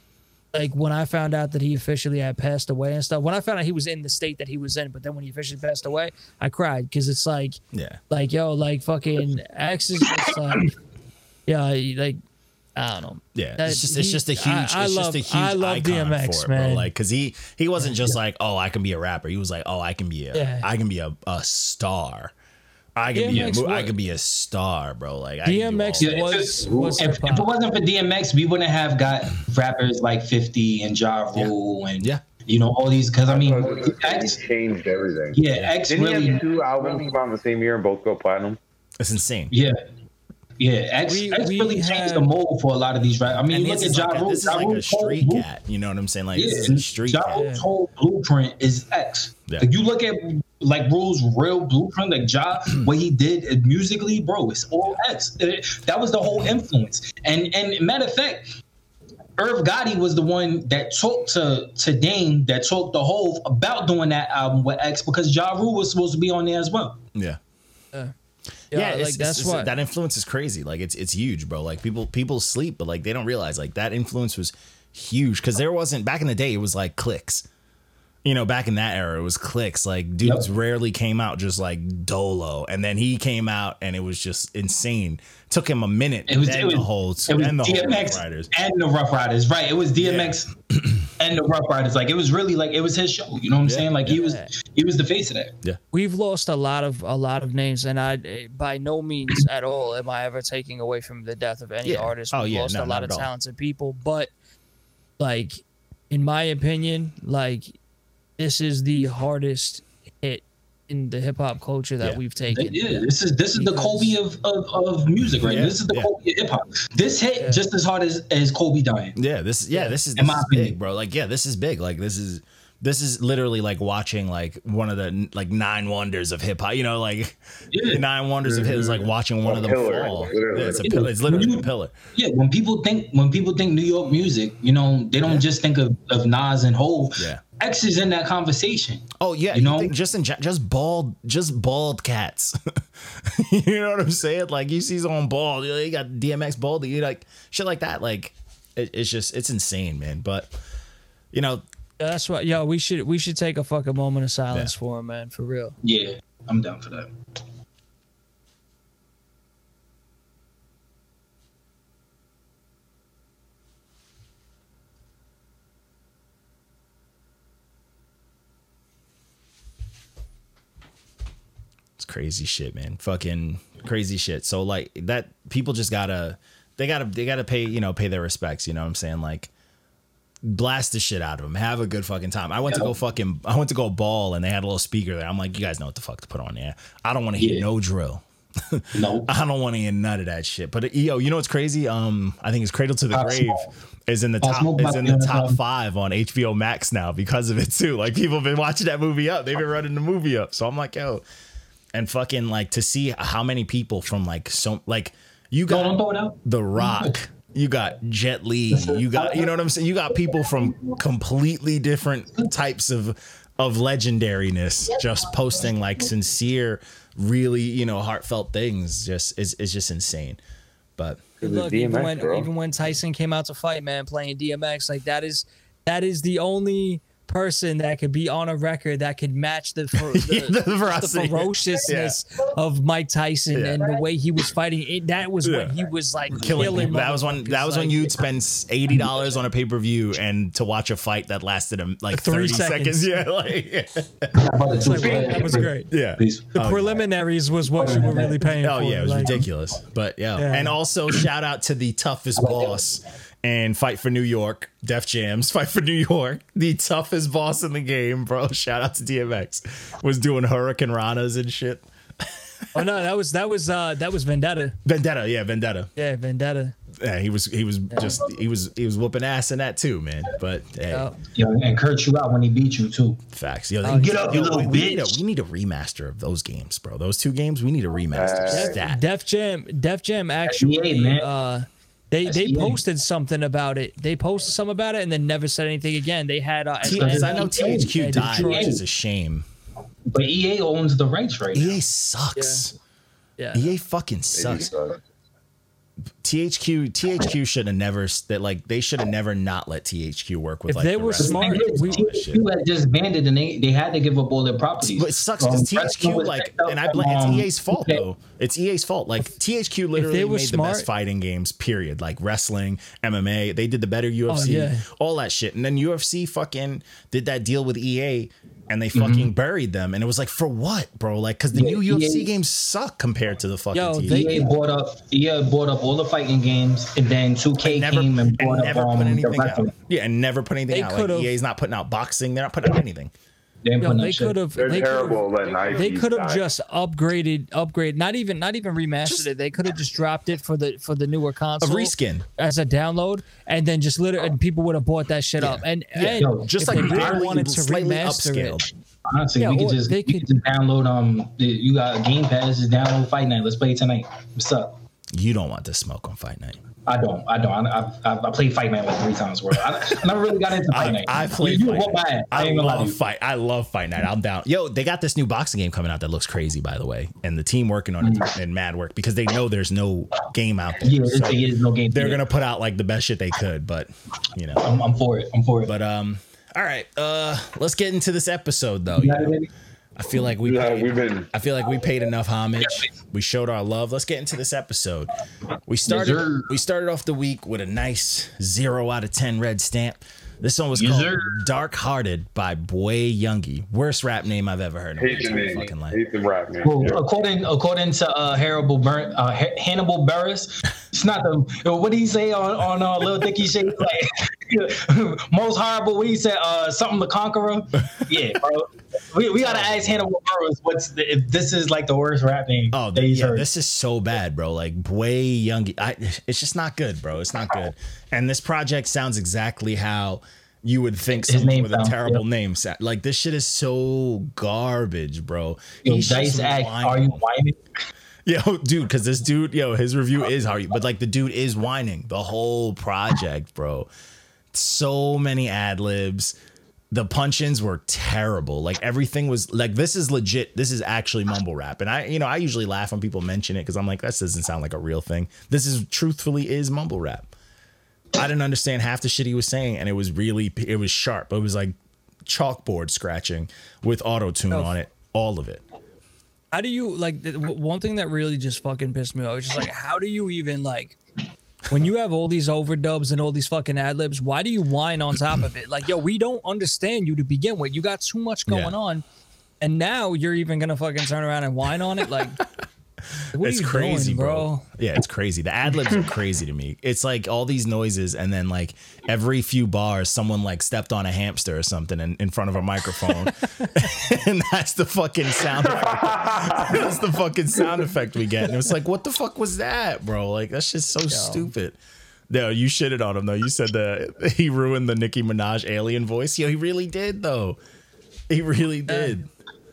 like, when I found out that he officially had passed away and stuff, when I found out he was in the state that he was in, but then when he officially passed away, I cried because it's like, yeah, like, yo, like, fucking X is just like, yeah, like, I don't know. Yeah, that, it's just he, it's just a huge, I, I it's love, just a huge I love icon D M X, for it, man. Bro. Like, cause he he wasn't just yeah. like, oh, I can be a rapper. He was like, oh, I can be a, yeah. I can be a, a star. I could be a, I could be a star, bro. Like D M X I was, was if, if it wasn't for D M X, we wouldn't have got rappers like fifty and Ja Rule yeah. and yeah. you know all these. Because I mean, X changed everything. Yeah, yeah. X Didn't really he have two albums around the same year and both go platinum. It's insane. Yeah, yeah. X, we, X we really have, changed the mold for a lot of these rappers. I mean, look at Ja Rule. This is like a street cat. You know what I'm saying? Like yeah. this is a street cat. Ja Rule's whole blueprint is X. Yeah. Like you look at. Like Rule's real blueprint, like Ja, what he did musically, bro, it's all X. That was the whole influence. And and matter of fact, Irv Gotti was the one that talked to, to Dame, that talked to Hov about doing that album with X because Ja Rule was supposed to be on there as well. Yeah. Uh, yeah, yeah, it's, like it's, that's it's, what that influence is crazy. Like it's it's huge, bro. Like people people sleep, but like they don't realize like that influence was huge because there wasn't back in the day. It was like clicks. You know, back in that era, it was clicks. Like, dudes yep. rarely came out just like Dolo. And then he came out and it was just insane. Took him a minute. It was, and it was the whole, it was and the D M X Riders. And the Rough Riders. Right. It was D M X yeah. and the Rough Riders. Like, it was really like, it was his show. You know what I'm yeah, saying? Like, yeah. he was he was the face of that. Yeah. We've lost a lot of a lot of names. And I, by no means at all, am I ever taking away from the death of any yeah. artist. We've oh, yeah, lost no, a lot of talented people. But, like, in my opinion, like, this is the hardest hit in the hip hop culture that yeah. we've taken. Yeah, this is this is because the Kobe of, of, of music, right? Yeah, this is the yeah. Kobe of hip hop. This hit yeah. just as hard as, as Kobe dying. Yeah, this yeah, this is, this is big, bro. Like, yeah, this is big. Like this is this is literally like watching like one of the like nine wonders of hip hop. You know, like yeah. the nine wonders of hip is like watching one a of them pillar, fall. Literally. Yeah, it's a pillar. It's literally you, a pillar. Yeah, when people think when people think New York music, you know, they don't yeah. just think of, of Nas and Hov. Yeah. X is in that conversation. Oh yeah, you know, you just in, just bald, just bald cats. You know what I'm saying? Like you see someone bald, you got D M X bald, you like shit like that. Like it, it's just it's insane, man. But you know, that's what. Yo, we should we should take a fucking moment of silence yeah. for him, man, for real. Yeah, I'm down for that. Crazy shit, man. Fucking crazy shit. So like that people just gotta they gotta they gotta pay, you know, pay their respects, you know what I'm saying? Like blast the shit out of them. Have a good fucking time. I went yeah. to go fucking I went to go ball and they had a little speaker there. I'm like, you guys know what the fuck to put on there. I don't want to hear yeah. no drill. No. I don't want to hear none of that shit. But yo, you know what's crazy? Um I think it's Cradle to the Pop Grave Smoke. is in the Pop top Smoke is in the top five on H B O Max now because of it too. Like people have been watching that movie up. They've been running the movie up. So I'm like, yo, and fucking like to see how many people from like so like you got The Rock, you got Jet Li, you got you know what I'm saying, you got people from completely different types of of legendariness just posting like sincere, really, you know, heartfelt things. Just is it's just insane. But look, D M X, even when bro. even when Tyson came out to fight, man, playing D M X, like that is that is the only person that could be on a record that could match the, the, the, the ferociousness yeah. of Mike Tyson yeah. and the way he was fighting. It, that was yeah. when he was like killing. killing that was when that was like, when you'd spend eighty dollars on a pay per view and to watch a fight that lasted um, like thirty seconds. seconds. Yeah, like, yeah. It's like wow, that was great. Yeah, the oh, preliminaries yeah. was what you were really paying. Oh for. yeah, it was like, ridiculous. But yeah. yeah, and also shout out to the toughest boss. And Fight for New York, Def Jam's Fight for New York, the toughest boss in the game, bro. Shout out to D M X, was doing Hurricane Ranas and shit. Oh no, that was that was uh, that was Vendetta. Vendetta, yeah, Vendetta. Yeah, Vendetta. Yeah, he was he was yeah. just he was he was whooping ass in that too, man. But hey. yeah, yo, and Kurt you out when he beat you too. Facts, yo. Oh, get yo, up, yo, you little we, bitch. We need, a, we need a remaster of those games, bro. Those two games, we need a remaster. Uh, Stat. Def Jam, Def Jam actually. Man. Uh, They they posted something about it. They posted something about it and then never said anything again. They had uh, T- I know T H Q died, which is a shame. But E A owns the rights right now. E A sucks. Yeah. yeah. E A fucking sucks. Suck. T H Q T H Q should have never that like they should have never not let T H Q work with. If like, they the were smart, we, T H Q had just banded and they, they had to give up all their properties. But it sucks because T H Q like and I blame it's E A's fault though. It's E A's fault. Like T H Q literally made smart, the best fighting games. Period. Like wrestling, M M A, they did the better U F C, oh, yeah. all that shit. And then U F C fucking did that deal with E A. And they fucking mm-hmm. buried them, and it was like for what, bro? Like, cause the yeah, new U F C yeah. games suck compared to the fucking. Yo, T V. They bought up, yeah, bought up all the fighting games, and then two K never, came and bought and up never um, put anything out. Yeah, and never put anything they out. Like E A's not putting out boxing; they're not putting out anything. They, they could have. They're they terrible. They could have just upgraded, upgrade. Not even, not even remastered just, it. They could have just dropped it for the for the newer console, a reskin as a download, and then just literally, and people would have bought that shit yeah. up. And, yeah. and Yo, just like they barely wanted to remaster upscaled. It. Honestly, yeah, we could just, could, could just download. Um, you got Game Pass. Just download Fight Night. Let's play it tonight. What's up? You don't want to smoke on Fight Night. I don't. I don't. I, I, I played Fight Night like three times. World. I, I never really got into Fight I, Night. I played. You, you Fight Night. I, I love Fight. I love Fight Night. I'm down. Yo, they got this new boxing game coming out that looks crazy, by the way, and the team working on it mm. and mad work because they know there's no game out there. Yeah, so there is no game. They're there. Gonna put out like the best shit they could, but you know, I'm, I'm for it. I'm for it. But um, all right. Uh, let's get into this episode though. You know? I feel like we. Yeah, paid, we've been. I feel like we paid enough homage. We showed our love. Let's get into this episode. We started. Yes, we started off the week with a nice zero out of ten red stamp. This one was yes, called sir. "Dark Hearted" by Boy Youngie. Worst rap name I've ever heard. Hate the name. Fucking life. Hate the rap name. Well, yeah. According according to uh, Hannibal Burn, uh, Hannibal Buress, it's not the. What did he say on on uh, Lil Dicky shit? Like, most horrible. What he said uh, something the Conqueror. Yeah, bro. We, we gotta ask Hannibal Buress what's the, if this is like the worst rap name. Oh, the, yeah, heard. This is so bad, bro. Like Bway Youngie, I, it's just not good, bro. It's not good. And this project sounds exactly how you would think his name with sounds, a terrible yeah. name. Like this shit is so garbage, bro. Yo, Dice asked, "Are you whining?" Yo, dude, because this dude, yo, his review is "Are you?" But like the dude is whining the whole project, bro. So many ad libs. The punch-ins were terrible. Like everything was like, this is legit. This is actually mumble rap. And I, you know, I usually laugh when people mention it because I'm like, that doesn't sound like a real thing. This is truthfully is mumble rap. I didn't understand half the shit he was saying. And it was really, it was sharp. It was like chalkboard scratching with auto-tune oh. on it. All of it. How do you like the, one thing that really just fucking pissed me off? It's just like, how do you even like, when you have all these overdubs and all these fucking ad-libs, why do you whine on top of it? Like, yo, we don't understand you to begin with. You got too much going yeah. on. And now you're even going to fucking turn around and whine on it? Like, what it's are you crazy, doing, bro? bro. Yeah, it's crazy. The ad-libs are crazy to me. It's like all these noises. And then like every few bars, someone like stepped on a hamster or something in, in front of a microphone. And that's the fucking sound effect. That's the fucking sound effect we get. And it's like, what the fuck was that, bro? Like, that's just so Yo. stupid. No, you shitted on him, though. You said that he ruined the Nicki Minaj alien voice. Yo, he really did, though. He really did. Uh,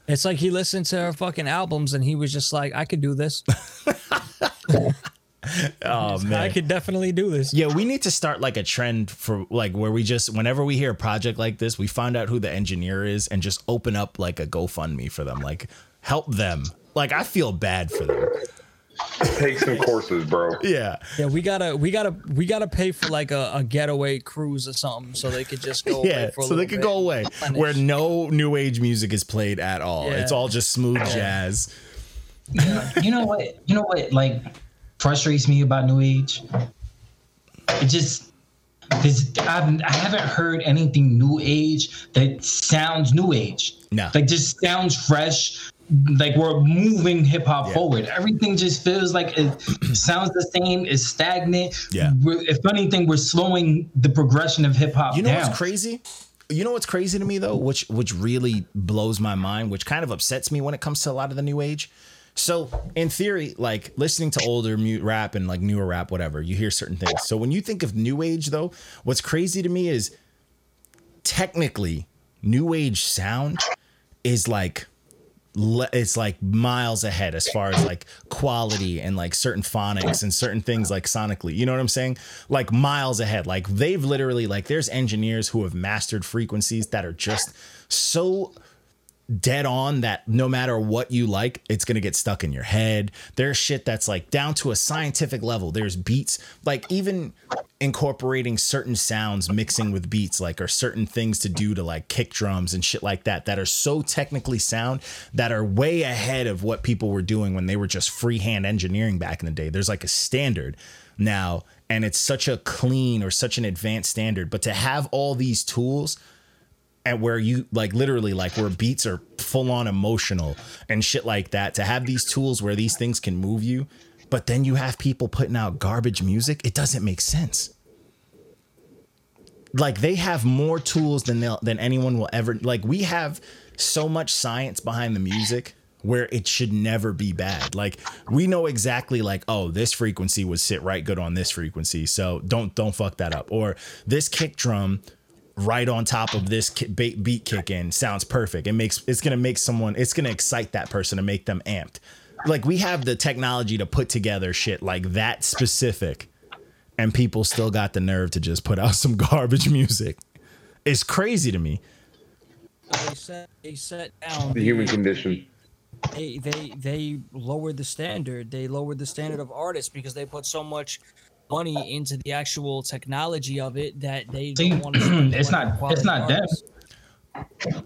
It's like he listened to her fucking albums and he was just like, I could do this. Oh, man. I could definitely do this. Yeah, we need to start like a trend for like where we just whenever we hear a project like this, we find out who the engineer is and just open up like a GoFundMe for them, like help them. Like, I feel bad for them. Take some courses, bro. Yeah. Yeah, we gotta we gotta we gotta pay for like a, a getaway cruise or something so they could just go yeah, away for a so they could go away. Where no new age music is played at all. Yeah. It's all just smooth jazz. Yeah. You know what? You know what like frustrates me about new age? It just There's, I've, I haven't heard anything new age that sounds new age. No. Like, just sounds fresh. Like, we're moving hip-hop yeah. forward. Everything just feels like it sounds the same. It's stagnant. Yeah. We're, if anything, we're slowing the progression of hip-hop You know down. What's crazy? You know what's crazy to me, though, which which really blows my mind, which kind of upsets me when it comes to a lot of the new age? So in theory, like listening to older mute rap and like newer rap, whatever, you hear certain things. So when you think of new age, though, what's crazy to me is technically new age sound is like it's like miles ahead as far as like quality and like certain phonics and certain things like sonically, you know what I'm saying? Like miles ahead, like they've literally like there's engineers who have mastered frequencies that are just so dead on that no matter what you like, it's going to get stuck in your head. There's shit that's like down to a scientific level. There's beats, like even incorporating certain sounds, mixing with beats, like or certain things to do to like kick drums and shit like that, that are so technically sound that are way ahead of what people were doing when they were just freehand engineering back in the day. There's like a standard now, and it's such a clean or such an advanced standard, but to have all these tools and where you like literally like where beats are full on emotional and shit like that, to have these tools where these things can move you, but then you have people putting out garbage music. It doesn't make sense. Like they have more tools than they'll, than anyone will ever, like we have so much science behind the music where it should never be bad. Like we know exactly like, oh, this frequency would sit right good on this frequency. So don't, don't fuck that up. Or this kick drum right on top of this beat kick in sounds perfect. It makes, it's going to make someone, it's going to excite that person to make them amped. Like we have the technology to put together shit like that specific, and people still got the nerve to just put out some garbage music. It's crazy to me. They set, they set down the human condition. They, they, they lowered the standard. They lowered the standard of artists because they put so much money into the actual technology of it that they don't want to. it's not. It's not artists. them.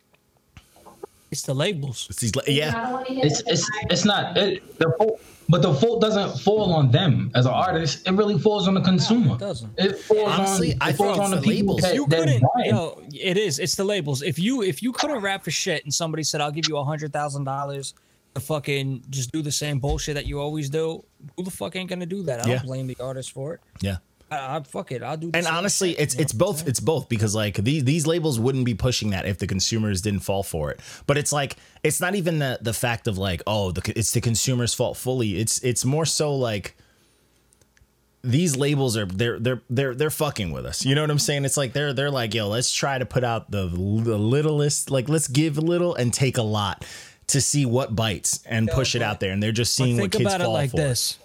It's the labels. It's these. La- yeah. It's it's it's not. It, the fault, but the fault doesn't fall on them as an artist. It really falls on the consumer. No, it doesn't. It falls Honestly, on. I it falls on the, the labels. That, you couldn't. You know, it is. It's the labels. If you if you couldn't rap for shit and somebody said, "I'll give you a hundred thousand dollars." Fucking just do the same bullshit that you always do. Who the fuck ain't gonna do that? I don't yeah. blame the artist for it. Yeah, I, I fuck it. I'll do. The and same honestly, shit. it's it's both. It's both because like these these labels wouldn't be pushing that if the consumers didn't fall for it. But it's like it's not even the the fact of like oh the it's the consumer's fault fully. It's it's more so like these labels are they're they're they're they're fucking with us. You know what I'm saying? It's like they're they're like yo let's try to put out the, the littlest like let's give a little and take a lot. To see what bites and push it out there, and they're just seeing what kids fall for. But think about it like this.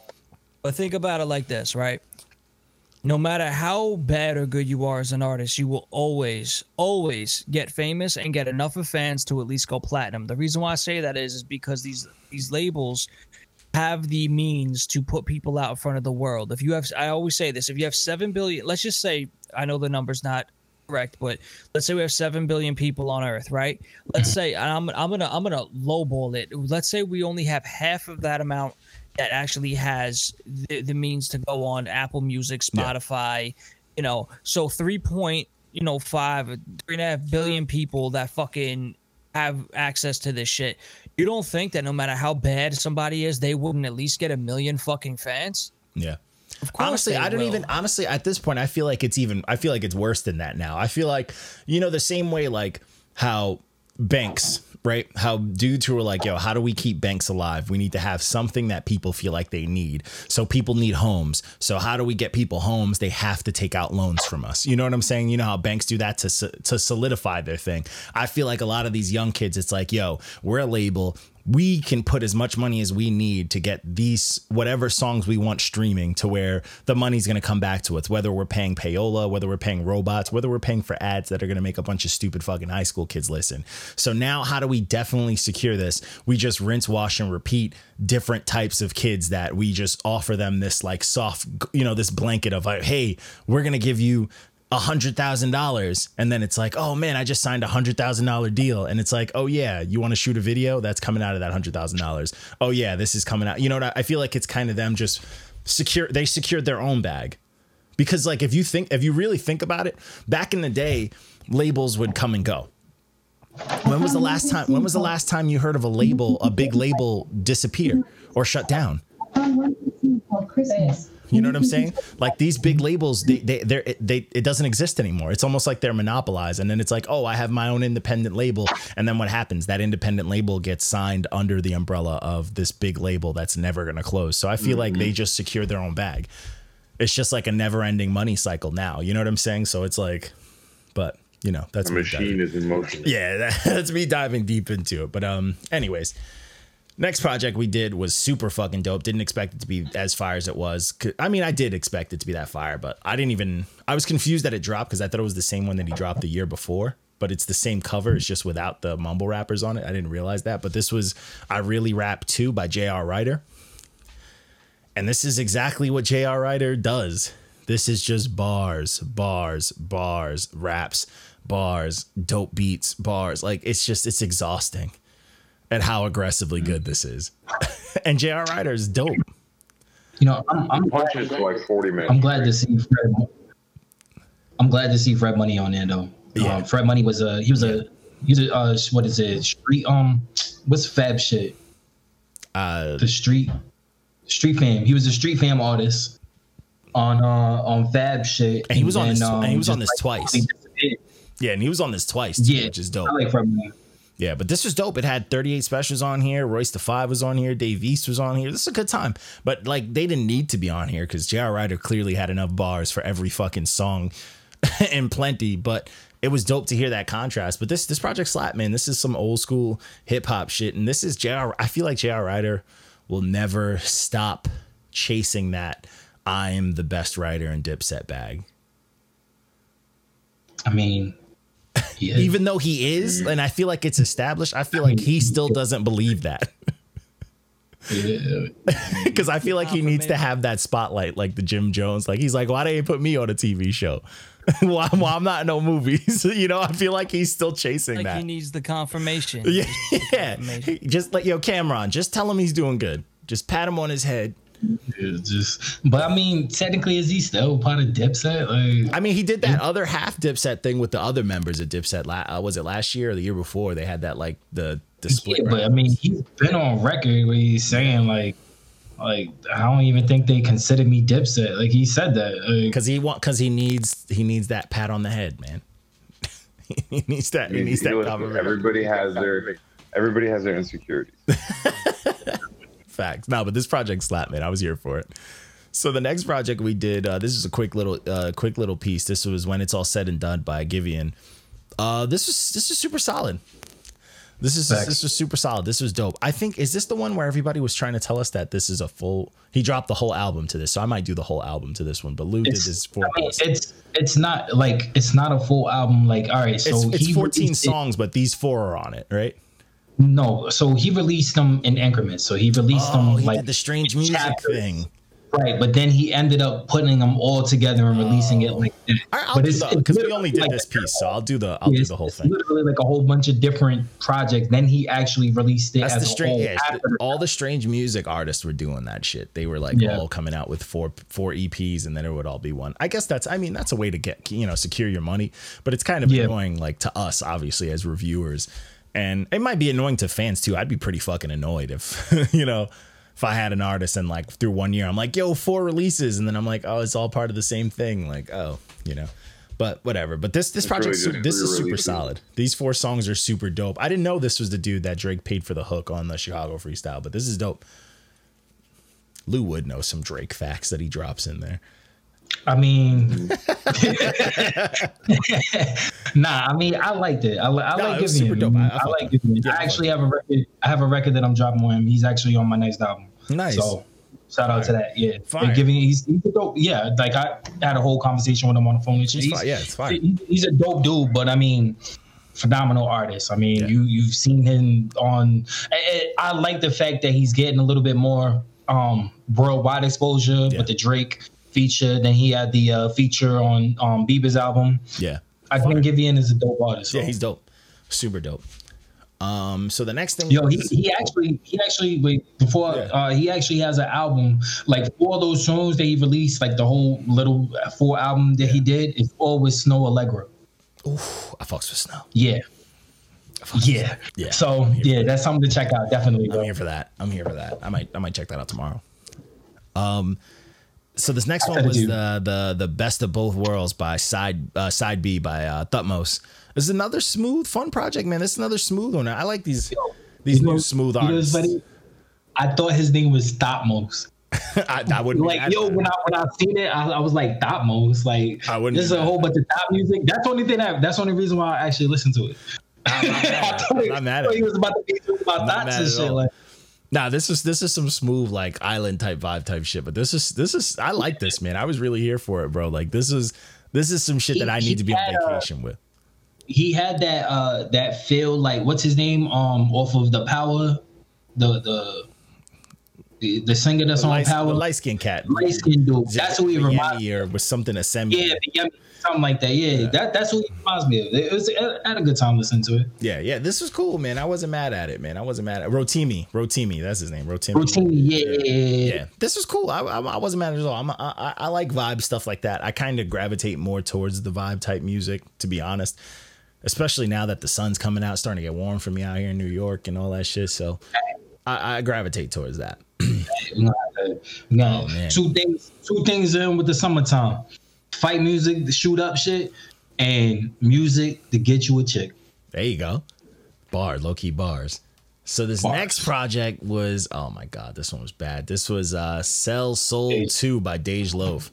But think about it like this, right? No matter how bad or good you are as an artist, you will always, always get famous and get enough of fans to at least go platinum. The reason why I say that is, is because these these labels have the means to put people out in front of the world. If you have, I always say this: if you have seven billion, let's just say, I know the number's not correct, but let's say we have seven billion people on Earth, right? Let's say I'm I'm gonna I'm gonna lowball it. Let's say we only have half of that amount that actually has the, the means to go on Apple Music, Spotify, yeah. you know. So three point you know five three and a half billion people that fucking have access to this shit. You don't think that no matter how bad somebody is, they wouldn't at least get a million fucking fans? Yeah. Honestly, I don't will. even honestly at this point, I feel like it's even I feel like it's worse than that now. I feel like, you know, the same way like how banks, right? How dudes who are like, yo, how do we keep banks alive? We need to have something that people feel like they need. So people need homes. So how do we get people homes? They have to take out loans from us. You know what I'm saying? You know how banks do that to to solidify their thing. I feel like a lot of these young kids, it's like, yo, we're a label. we can put as much money as we need to get these whatever songs we want streaming, to where the money's going to come back to us, whether we're paying payola, whether we're paying robots, whether we're paying for ads that are going to make a bunch of stupid fucking high school kids listen. So now how do we definitely secure this? We just rinse, wash and repeat different types of kids that we just offer them this like soft, you know, this blanket of like, hey, we're going to give you a hundred thousand dollars. And then it's like, oh man, I just signed a hundred thousand dollar deal. And it's like, oh yeah, you want to shoot a video? That's coming out of that hundred thousand dollars. Oh yeah, this is coming out. You know what? I feel like it's kind of them just secure. They secured their own bag, because like, if you think, if you really think about it, back in the day, labels would come and go. When was the last time, when was the last time you heard of a label, a big label disappear or shut down? Christmas. You know what I'm saying? Like these big labels, they they they, they it doesn't exist anymore. It's almost like they're monopolized. And then it's like, oh, I have my own independent label. And then what happens? That independent label gets signed under the umbrella of this big label that's never going to close. So I feel mm-hmm. like they just secure their own bag. It's just like a never-ending money cycle now. You know what I'm saying? So it's like, but you know, that's the machine is in motion. Yeah, that, that's me diving deep into it. But um, anyways. Next project we did was super fucking dope. Didn't expect it to be as fire as it was. I mean, I did expect it to be that fire, but I didn't even, I was confused that it dropped because I thought it was the same one that he dropped the year before, but it's the same cover. It's just without the mumble rappers on it. I didn't realize that, but this was I Really Rap two by J R Writer. And this is exactly what J R Writer does. This is just bars, bars, bars, raps, bars, dope beats, bars. Like it's just, it's exhausting at how aggressively good this is. And J R Writer is dope. You know, I'm, I'm punches glad, like forty minutes. I'm glad to see Fred. I'm glad to see Fred Money on there though. Yeah. Um, Fred Money was a he was a he was a uh, what is it? Street um what's Fab shit? Uh, the street street fam. He was a street fam artist on uh on Fab shit. And he was and on then, this um, and he was on this like, twice. Yeah, and he was on this twice too, yeah, which is dope. I like Fred Money. Yeah, but this was dope. It had thirty-eight specials on here. Royce the Five was on here. Dave East was on here. This is a good time. But, like, they didn't need to be on here because J R Writer clearly had enough bars for every fucking song and plenty. But it was dope to hear that contrast. But this this project slapped, man. This is some old school hip-hop shit. And this is J R. I feel like J R Writer will never stop chasing that I am the best writer in Dipset bag. I mean... even though he is, and I feel like it's established, I feel like he still doesn't believe that. Because I feel like he needs to have that spotlight, like the Jim Jones. Like he's like, why they ain't put me on a T V show? Well, I'm, well, I'm not in no movies. You know, I feel like he's still chasing like that. He needs the confirmation. Yeah, yeah. Confirmation. Just like yo, Cameron, just tell him he's doing good. Just pat him on his head. It's just, but I mean, technically, is he still part of Dipset? Like, I mean, he did that other half Dipset thing with the other members of Dipset. Uh, was it last year or the year before? They had that like the the split. Yeah, right? But I mean, he's been on record where he's saying like, like I don't even think they consider me Dipset. Like he said that because like, he want because he needs he needs that pat on the head, man. He needs that. He needs that. Everybody has their everybody has their insecurities. Facts. No, but this project slapped, man. I was here for it. So the next project we did, uh, this is a quick little uh, quick little piece. This was When It's All Said and Done by Givian. Uh, this was this is super solid. This is Facts. This was super solid. This was dope. I think, is this the one where everybody was trying to tell us that this is a full, he dropped the whole album to this. So I might do the whole album to this one, but Lou did this for I mean, it's it's not like it's not a full album. Like, all right, so it's, it's he fourteen songs, it. But these four are on it, right? No, so he released them in increments. So he released oh, them he like had the strange music chapters. Thing, right? But then he ended up putting them all together and releasing oh. it like that. Right, I'll but do it's because we only did like, this piece, so I'll do the I'll do the whole it's thing. Literally like a whole bunch of different projects. Then he actually released it. That's as the strange. Yeah, all the strange music artists were doing that shit. They were like yeah. all coming out with four four E Ps, and then it would all be one. I guess that's. I mean, that's a way to get you know secure your money, but it's kind of yeah. annoying, like to us, obviously, as reviewers. And it might be annoying to fans, too. I'd be pretty fucking annoyed if, you know, if I had an artist and like through one year, I'm like, yo, four releases. And then I'm like, oh, it's all part of the same thing. Like, oh, you know, but whatever. But this this project, this is super solid. These four songs are super dope. I didn't know this was the dude that Drake paid for the hook on the Chicago freestyle, but this is dope. Lou would know some Drake facts that he drops in there. I mean, nah. I mean, I liked it. I, I nah, like it giving him. I, I, I like giving it. I actually have a record. I have a record that I'm dropping with him. He's actually on my next album. Nice. So shout fire. Out to that. Yeah. Like giving. He's, he's a dope. Yeah. Like I had a whole conversation with him on the phone. And shit. He's, yeah, it's fine. He, he's a dope dude, but I mean, phenomenal artist. I mean, yeah. you you've seen him on. I, I like the fact that he's getting a little bit more um, worldwide exposure yeah. with the Drake feature. Then he had the uh, feature on um, Bieber's album. Yeah, I think Givian is a dope artist. So. Yeah, he's dope, super dope. Um, so the next thing, yo, he, he actually he actually wait before yeah. uh, he actually has an album like all those songs that he released, like the whole little full album that yeah. he did is all with Snow Allegra. Oof, I fucks with Snow. Yeah, yeah, yeah. So yeah, that's something to check out. Definitely, bro. I'm here for that. I'm here for that. I might I might check that out tomorrow. Um. So this next one was the, the the best of both worlds by Side uh, Side B by uh, Thutmose. This is another smooth, fun project, man. This is another smooth one. I like these these you know, new smooth artists. You know, I thought his name was Thutmose. I, I wouldn't like I, yo when I when I seen it, I, I was like Thutmose. Like I wouldn't. This is a whole bunch of Thot music. That's the only thing that that's the only reason why I actually listened to it. I'm not mad. I'm not mad at he was about to be talking about Thots and shit like. Nah, this is this is some smooth like island type vibe type shit, but this is this is I like this, man. I was really here for it, bro. Like this is this is some shit he, that I need to be had, on vacation uh, with. He had that uh, that feel like what's his name um off of the Power, the the the, the singer that's the on light, Power, the light skinned cat, light skinned dude. That's who he reminds me of. Or was something a semi. Yeah, Yemi, something like that. Yeah, yeah, that that's what he reminds me of. It was I had a good time listening to it. Yeah, yeah, this was cool, man. I wasn't mad at it, man. I wasn't mad at Rotimi. Rotimi, that's his name. Rotimi. Rotimi. Yeah, yeah, yeah. yeah. This was cool. I, I I wasn't mad at it at all. I'm, I I like vibe stuff like that. I kind of gravitate more towards the vibe type music, to be honest. Especially now that the sun's coming out, starting to get warm for me out here in New York and all that shit. So I, I gravitate towards that. No, no. Oh, two things two things in with the summertime: fight music, the shoot up shit, and music to get you a chick. There you go. Bar, low-key bars. So this bars. next project was, oh my god, this one was bad. This was uh Sell Soul two by Dej Loaf.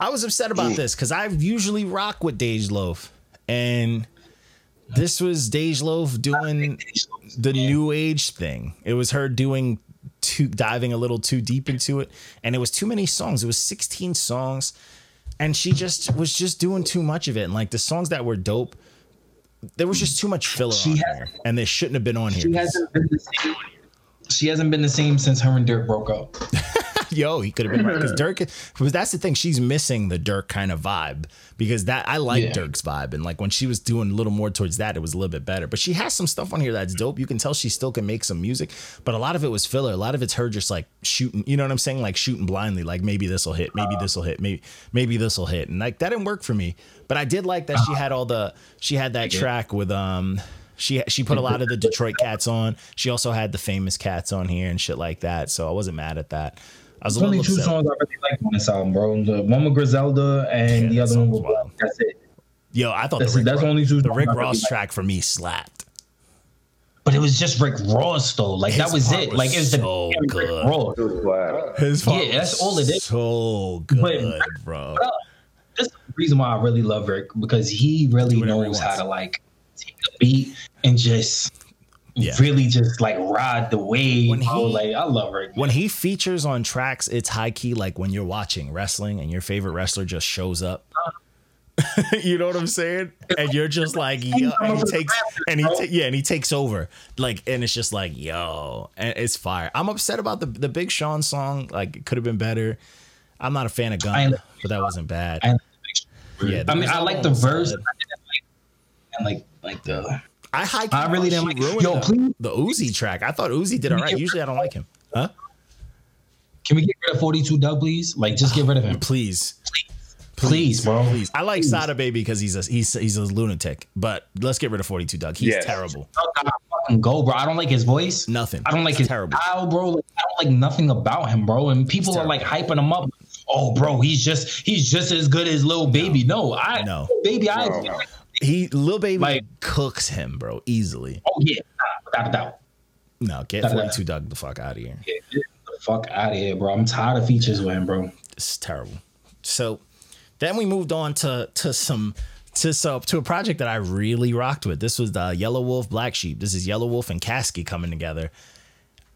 I was upset about this because I usually rock with Dej Loaf, and this was Dej Loaf doing the new age thing. It was her doing Too, diving a little too deep into it, and it was too many songs. It was sixteen songs, and she just was just doing too much of it. And like the songs that were dope, there was just too much filler she on has, there, and they shouldn't have been on here. She hasn't been the same. She hasn't been the same since her and Dirk broke up. Yo, he could have been right because Dirk. Because that's the thing, she's missing the Dirk kind of vibe because that I like yeah. Dirk's vibe, and like when she was doing a little more towards that, it was a little bit better. But she has some stuff on here that's dope. You can tell she still can make some music, but a lot of it was filler. A lot of it's her just like shooting. You know what I'm saying? Like shooting blindly. Like maybe this will hit. Maybe this will hit. Maybe maybe this will hit. And like that didn't work for me. But I did like that she had all the she had that track with um. She she put a lot of the Detroit cats on. She also had the famous cats on here and shit like that. So I wasn't mad at that. I was There's only two upset. songs I really liked on this album, bro. The one with Griselda and yeah, the other one with Black. That's it. Yo, I thought that's the Rick, that's Ross, only two the Rick Ross really track for me slapped. But it was just Rick Ross though. Like His that was it. Was like it was so the good. Rick Ross. Wow. His part yeah, that's all it is. So good, but, bro. bro. That's the reason why I really love Rick because he really knows he how to like take a beat and just yeah. really just like ride the wave. When he, oh, like, I love Rick. When he features on tracks, it's high key like when you're watching wrestling and your favorite wrestler just shows up. You know what I'm saying? And you're just like, yo, and he takes and he ta- yeah, and he takes over. Like, and it's just like, yo, and it's fire. I'm upset about the the Big Sean song. Like, it could have been better. I'm not a fan of Gunna, but that wasn't bad. I yeah, I mean, I like the verse. And like, like the I high I really didn't like yo, the, the Uzi track. I thought Uzi did all right. Usually I don't like him. Huh? Can we get rid of forty-two Doug, please? Like, just get rid of him, please, please, please, bro. Please. I like Sada Baby because he's a he's he's a lunatic, but let's get rid of forty-two Doug. He's yes. terrible. I don't fucking go, bro. I don't like his voice. Nothing. I don't like it's his terrible. style, bro. Like, I don't like nothing about him, bro. And people are like hyping him up. Oh, bro, he's just he's just as good as Lil Baby. No, no I know, baby, I. No, no. He Lil Baby like, cooks him, bro, easily. Oh yeah, without a doubt. No, get forty-two Doug the fuck out of here. Get the fuck out of here, bro. I'm tired of features with him, bro. It's terrible. So Then we moved on to to some to so to a project that I really rocked with. This was the Yellow Wolf, Black Sheep. This is Yellow Wolf and Caskey coming together.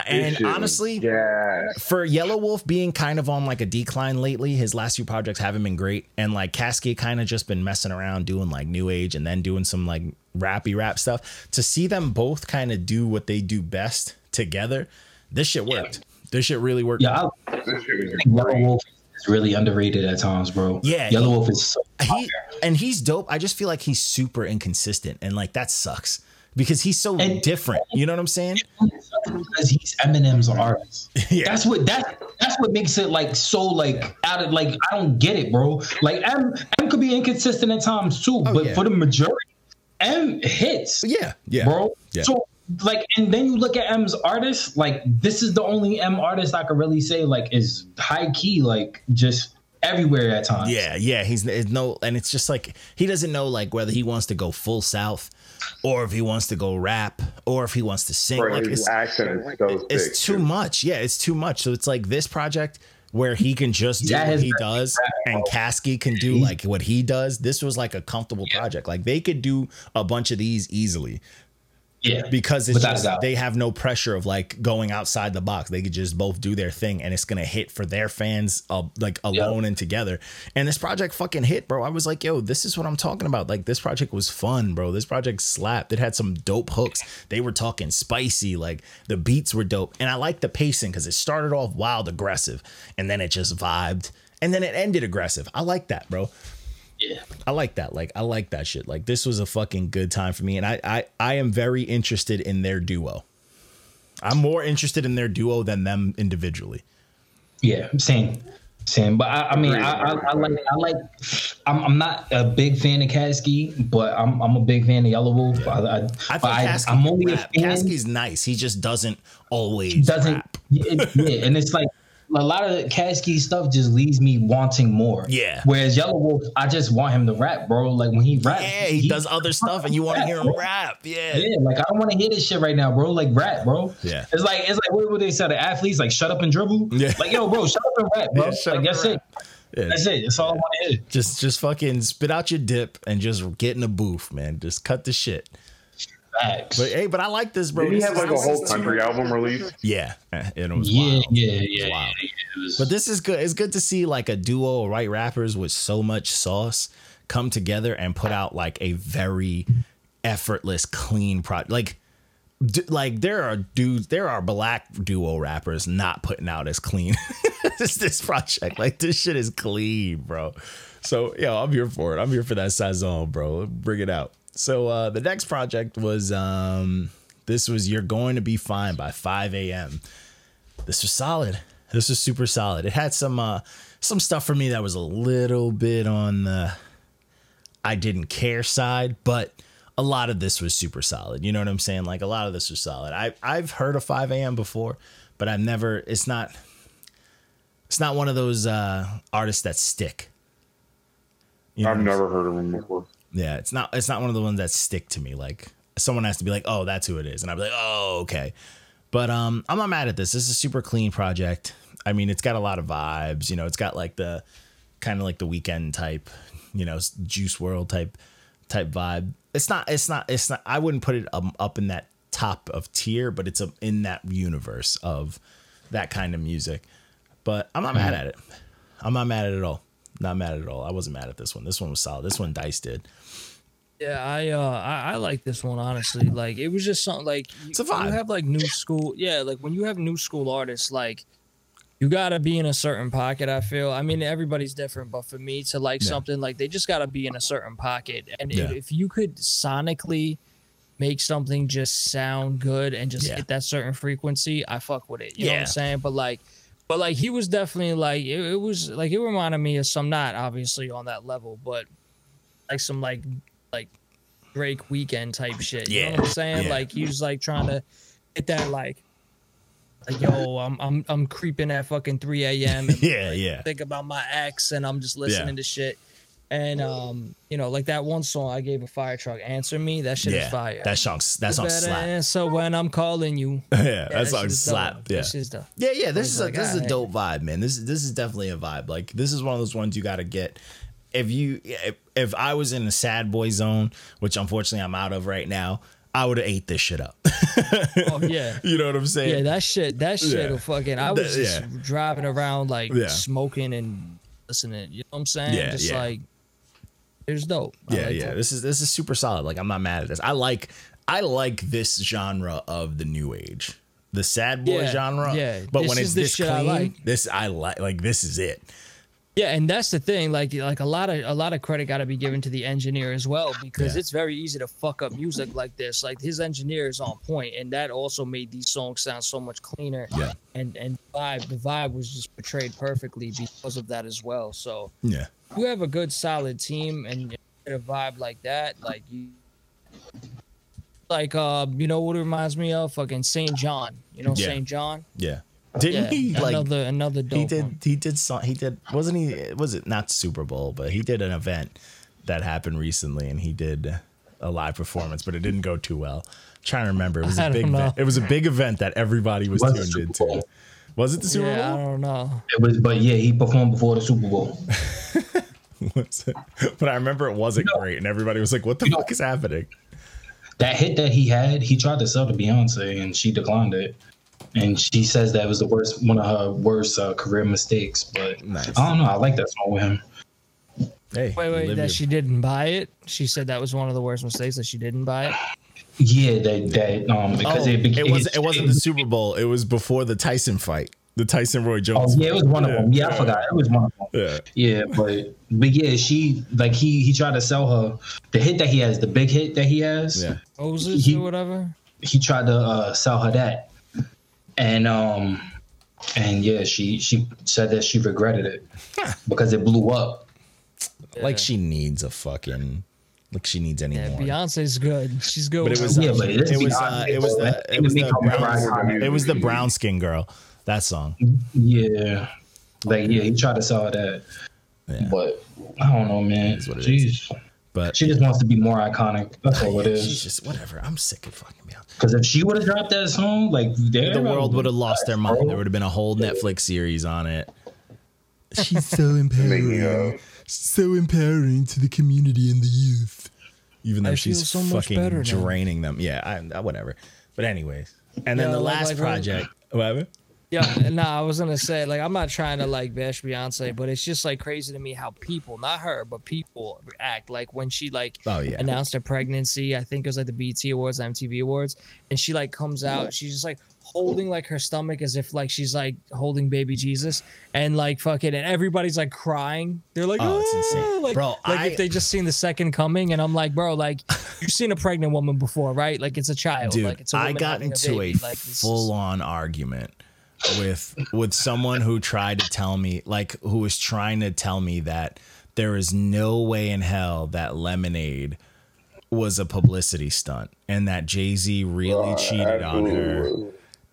And honestly, yeah. for Yellow Wolf being kind of on like a decline lately, his last few projects haven't been great. And like Caskey kind of just been messing around doing like new age and then doing some like rappy rap stuff. To see them both kind of do what they do best together, this shit worked. Yeah. This shit really worked. Yeah, I think Yellow Wolf is really underrated at times, bro. Yeah, Yellow he, Wolf is so he, and he's dope. I just feel like he's super inconsistent, and like that sucks. Because he's so and, different, you know what I'm saying? Because he's Eminem's artist. Yeah. That's what that that's what makes it like so like yeah. out of like I don't get it, bro. Like M, M could be inconsistent at times too, oh, but yeah. for the majority, M hits. Yeah, yeah, bro. Yeah. So like, and then you look at M's artist. Like this is the only M artist I could really say like is high key, like just. Everywhere at times. Yeah, yeah. He's no, and it's just like he doesn't know like whether he wants to go full south, or if he wants to go rap, or if he wants to sing. Like, his accent is so thick, too much. Yeah, it's too much. So it's like this project where he can just do what he does, and Caskey can do like what he does. This was like a comfortable yeah. project. Like they could do a bunch of these easily. Yeah, because it's just, they have no pressure of like going outside the box. They could just both do their thing and it's going to hit for their fans uh, like alone yep. and together. And this project fucking hit, bro. I was like, yo, this is what I'm talking about. Like this project was fun, bro. This project slapped. It had some dope hooks. They were talking spicy. Like the beats were dope. And I like the pacing because it started off wild aggressive and then it just vibed and then it ended aggressive. I like that, bro. Yeah, I like that. Like, I like that shit. Like, this was a fucking good time for me. And I, I, I am very interested in their duo. I'm more interested in their duo than them individually. Yeah, same. Same. But I, I mean, I, I, I like, I like, I'm, I'm not a big fan of Caskey, but I'm, I'm a big fan of Yellow Wolf. Yeah. I, I, I think I'm only a fan. Caskey's nice. He just doesn't always. He doesn't. It, yeah. And it's like, a lot of Caskey stuff just leaves me wanting more. Yeah. Whereas Yellow Wolf, I just want him to rap, bro. Like when he raps, yeah, he, he does other stuff, and you want to hear him rap. Yeah. Yeah. Like I don't want to hear this shit right now, bro. Like rap, bro. Yeah. It's like it's like what would they say to athletes? Like shut up and dribble. Yeah. Like yo, bro, shut up and rap, bro. Yeah, like that's it. Yeah. That's it. That's all yeah. I want to hear. Just just fucking spit out your dip and just get in the booth, man. Just cut the shit. But hey, but I like this, bro. Did he have like a whole country album release? Yeah, it was yeah, wild. Yeah, it was yeah, wild. yeah, yeah. Was... But this is good. It's good to see like a duo of white rappers with so much sauce come together and put out like a very effortless, clean product. Like, d- like there are dudes, there are black duo rappers not putting out as clean as this project. Like this shit is clean, bro. So yeah, I'm here for it. I'm here for that sazon, bro. Bring it out. So uh, the next project was um, this was You're Going to Be Fine by five a.m. This was solid. This was super solid. It had some uh, some stuff for me that was a little bit on the I didn't care side, but a lot of this was super solid. You know what I'm saying? Like a lot of this was solid. I I've heard of five a.m. before, but I've never. It's not. It's not one of those uh, artists that stick. You know I've never heard of him before. Yeah, it's not it's not one of the ones that stick to me. Like someone has to be like, oh, that's who it is. And I'll be like, oh, okay. But um, I'm not mad at this. This is a super clean project. I mean, it's got a lot of vibes. You know, it's got like the kind of like the Weeknd type, you know, Juice world type type vibe. It's not it's not it's not I wouldn't put it um, up in that top of tier, but it's in that universe of that kind of music. But I'm not mad at it. I'm not mad at it at all. Not mad at all. I wasn't mad at this one. This one was solid. This one Dice did. Yeah, I uh, I, I like this one honestly. Like it was just something like it's a vibe. You have like new school. Yeah, like when you have new school artists, like you gotta be in a certain pocket. I feel. I mean, everybody's different, but for me to like yeah. something like they just gotta be in a certain pocket. And yeah. if, if you could sonically make something just sound good and just yeah. hit that certain frequency, I fuck with it. You yeah. know what I'm saying? But like. But like he was definitely like it, it was like it reminded me of some not obviously on that level, but like some like like Drake Weeknd type shit. You yeah. know what I'm saying? Yeah. Like he was like trying to hit that like like yo, I'm I'm I'm creeping at fucking three a.m. and yeah, like, yeah. think about my ex and I'm just listening yeah. to shit. And um, you know, like that one song I gave a fire truck, Answer Me, that shit yeah, is fire. That song's that song slap. Answer when I'm calling you. yeah, yeah, that song's slap. Yeah. yeah, yeah, this is like, this is a dope vibe, man. This is this is definitely a vibe. Like this is one of those ones you gotta get if you if, if I was in the sad boy zone, which unfortunately I'm out of right now, I would have ate this shit up. Oh yeah, you know what I'm saying? Yeah, that shit, that shit, yeah. fucking. I was just yeah. driving around like yeah. smoking and listening. You know what I'm saying? Yeah, just yeah. like it was dope. I yeah, like yeah. That. This is this is super solid. Like I'm not mad at this. I like I like this genre of the new age, the sad boy yeah, genre. Yeah, but this when it's this clean, I like. this I like. Like this is it. Yeah, and that's the thing. Like, like a lot of a lot of credit got to be given to the engineer as well, because yeah. it's very easy to fuck up music like this. Like his engineer is on point, and that also made these songs sound so much cleaner. Yeah. And and vibe, the vibe was just portrayed perfectly because of that as well. So yeah, if you have a good solid team and you get a vibe like that, like you, like uh, you know what it reminds me of? Fucking Saint John. You know yeah. Saint John. Yeah. Didn't yeah, he like another another dope he did one. he did song he did wasn't he was it not Super Bowl, but he did an event that happened recently and he did a live performance, but it didn't go too well. I'm trying to remember. It was I a big event. It was a big event that everybody was, was tuned into. Was it the Super yeah, Bowl? I don't know. It was, but yeah, he performed before the Super Bowl. Was it? But I remember it wasn't you know, great, and everybody was like, "What the fuck know, is happening?" That hit that he had, he tried to sell to Beyonce, and she declined it. And she says that was the worst, one of her worst uh, career mistakes. But nice. I don't know. I like that song with him. Hey, wait, wait, that your... she didn't buy it. She said that was one of the worst mistakes that she didn't buy it. Yeah, that that um because oh, it, it, it was it wasn't it, the Super Bowl. It was before the Tyson fight, the Tyson Roy Jones. Oh yeah, fight. It was one yeah. of them. Yeah, I forgot. It was one of them. Yeah, yeah, but but yeah, she like he he tried to sell her the hit that he has, the big hit that he has. Yeah, Moses he, or whatever. He tried to uh, sell her that. And um, and yeah, she she said that she regretted it because it blew up. Yeah. Like she needs a fucking, like she needs any yeah, more. Beyonce's good. She's good. But it was, yeah, um, but it, it was, uh, it was the, it was the brown, it was the brown skin girl. That song. Yeah, like yeah, he tried to sell that, yeah. but I don't know, man. That's what it Jeez. Is. But she just wants to be more iconic. That's all it is. She's just whatever. I'm sick of fucking Beyonce. Because if she would have dropped that song, like the world would have lost their mind. There would have been a whole Netflix series on it. She's so empowering, so empowering to the community and the youth. Even though I she's so fucking draining now. Them. Yeah, I, I, whatever. But anyways, and then yeah, the last like, project. What happened? Yeah, no, I was gonna say like I'm not trying to like bash Beyonce, but it's just like crazy to me how people, not her, but people act like when she like oh, yeah. announced her pregnancy. I think it was like the B E T Awards, M T V Awards, and she like comes out, she's just like holding like her stomach as if like she's like holding baby Jesus, and like fucking, and everybody's like crying. They're like, oh, oh. It's insane, like, bro. Like I, if they just seen the second coming, and I'm like, bro, like you've seen a pregnant woman before, right? Like it's a child. Dude, like, it's a I got into a, a like, full on argument. With with someone who tried to tell me, like, who was trying to tell me that there is no way in hell that Lemonade was a publicity stunt and that Jay-Z really oh, cheated absolutely. on her.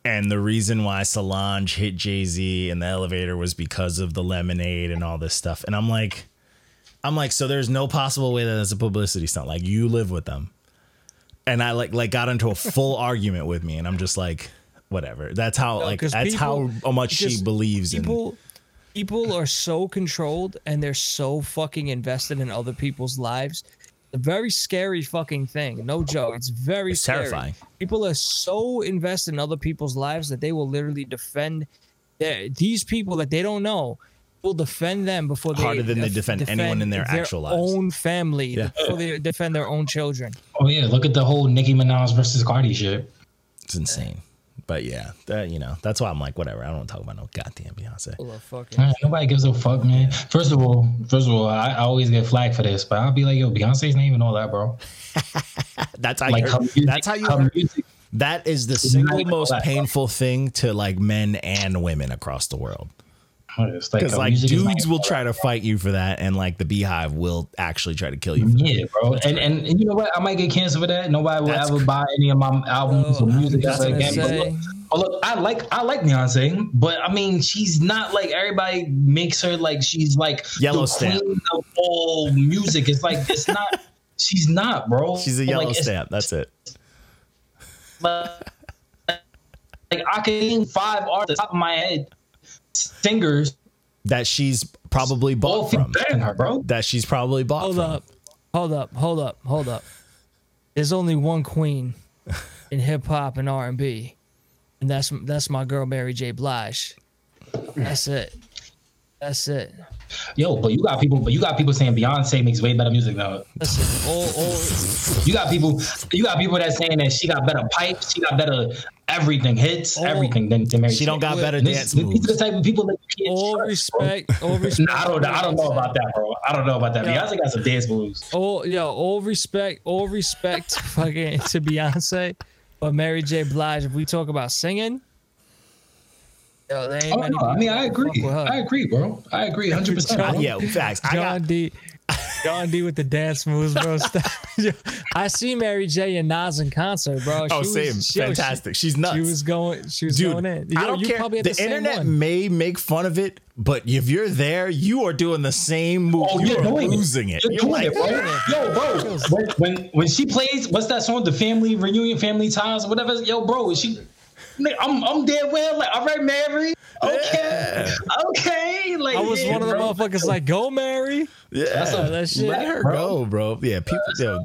And the reason why Solange hit Jay-Z in the elevator was because of the Lemonade and all this stuff. And I'm like, I'm like, so there's no possible way that that's a publicity stunt. Like, you live with them. And I like like got into a full argument with me, and I'm just like, whatever. That's how no, like that's people, how much she believes people, in people are so controlled, and they're so fucking invested in other people's lives. A very scary fucking thing. No joke. It's very it's scary. terrifying. People are so invested in other people's lives that they will literally defend their, these people that they don't know. Will defend them before they harder than they defend, defend anyone in their, their actual lives. Own family yeah. before they defend their own children. Oh yeah, look at the whole Nicki Minaj versus Cardi shit. It's insane. But yeah, that, you know, that's why I'm like, whatever. I don't talk about no goddamn Beyonce. Right, nobody gives a fuck, man. First of all, first of all, I, I always get flagged for this, but I'll be like, yo, Beyonce's name and all that, bro. That's how like, you. Heard, music, that's how you. Heard, that is the single most that, painful bro. thing to like men and women across the world. Because like, like dudes will try to fight you for that, and like the Beehive will actually try to kill you for yeah that. bro and, and and you know what, I might get canceled for that. Nobody that's will ever cr- buy any of my albums oh, or music that's like that. But look, oh, look, I like I like Beyonce, but I mean she's not like everybody makes her like she's like yellow the queen stamp of all music. It's like it's not she's not bro she's a yellow like, stamp that's it. But like I can name five artists off the top of my head singers that she's probably bought from. Ban her, bro. That she's probably bought hold from. Hold up. Hold up. Hold up. Hold up. There's only one queen in hip hop and R and B, and that's that's my girl Mary J. Blige. That's it. That's it. Yo, but you got people. But you got people saying Beyonce makes way better music though. Listen, all, all, you got people. You got people that saying that she got better pipes. She got better everything hits. All, everything than, than Mary. She J. don't got better this, dance moves. These are the type of people that you can't all trust, respect. Bro. All respect. Nah, I don't. I don't know about that, bro. I don't know about that. Yo, Beyonce got some dance moves. Oh, yo, all respect. All respect. Fucking to Beyonce, but Mary J. Blige. If we talk about singing. Yo, they ain't oh, no, I mean, I agree. I agree, bro. I agree one hundred percent. John, yeah, facts. I John got... D. John D with the dance moves, bro. I see Mary J and Nas in concert, bro. She oh, was, same. She, Fantastic. She, She's nuts. She was going, she was Dude, going in. Yo, I don't care. The internet one. may make fun of it, but if you're there, you are doing the same move. Oh, you're you losing it. it. You're, you're like, it, bro. Yo, bro. When, when she plays, what's that song? The Family Reunion, Family Ties, or whatever. Yo, bro, she... I'm I'm dead well. Like, all right, Mary. Okay, yeah. okay. Like, I was yeah, one of the bro. motherfuckers. Like, go, Mary. Yeah, that's a, that shit. Let her bro. go, bro. Yeah, people. Yo,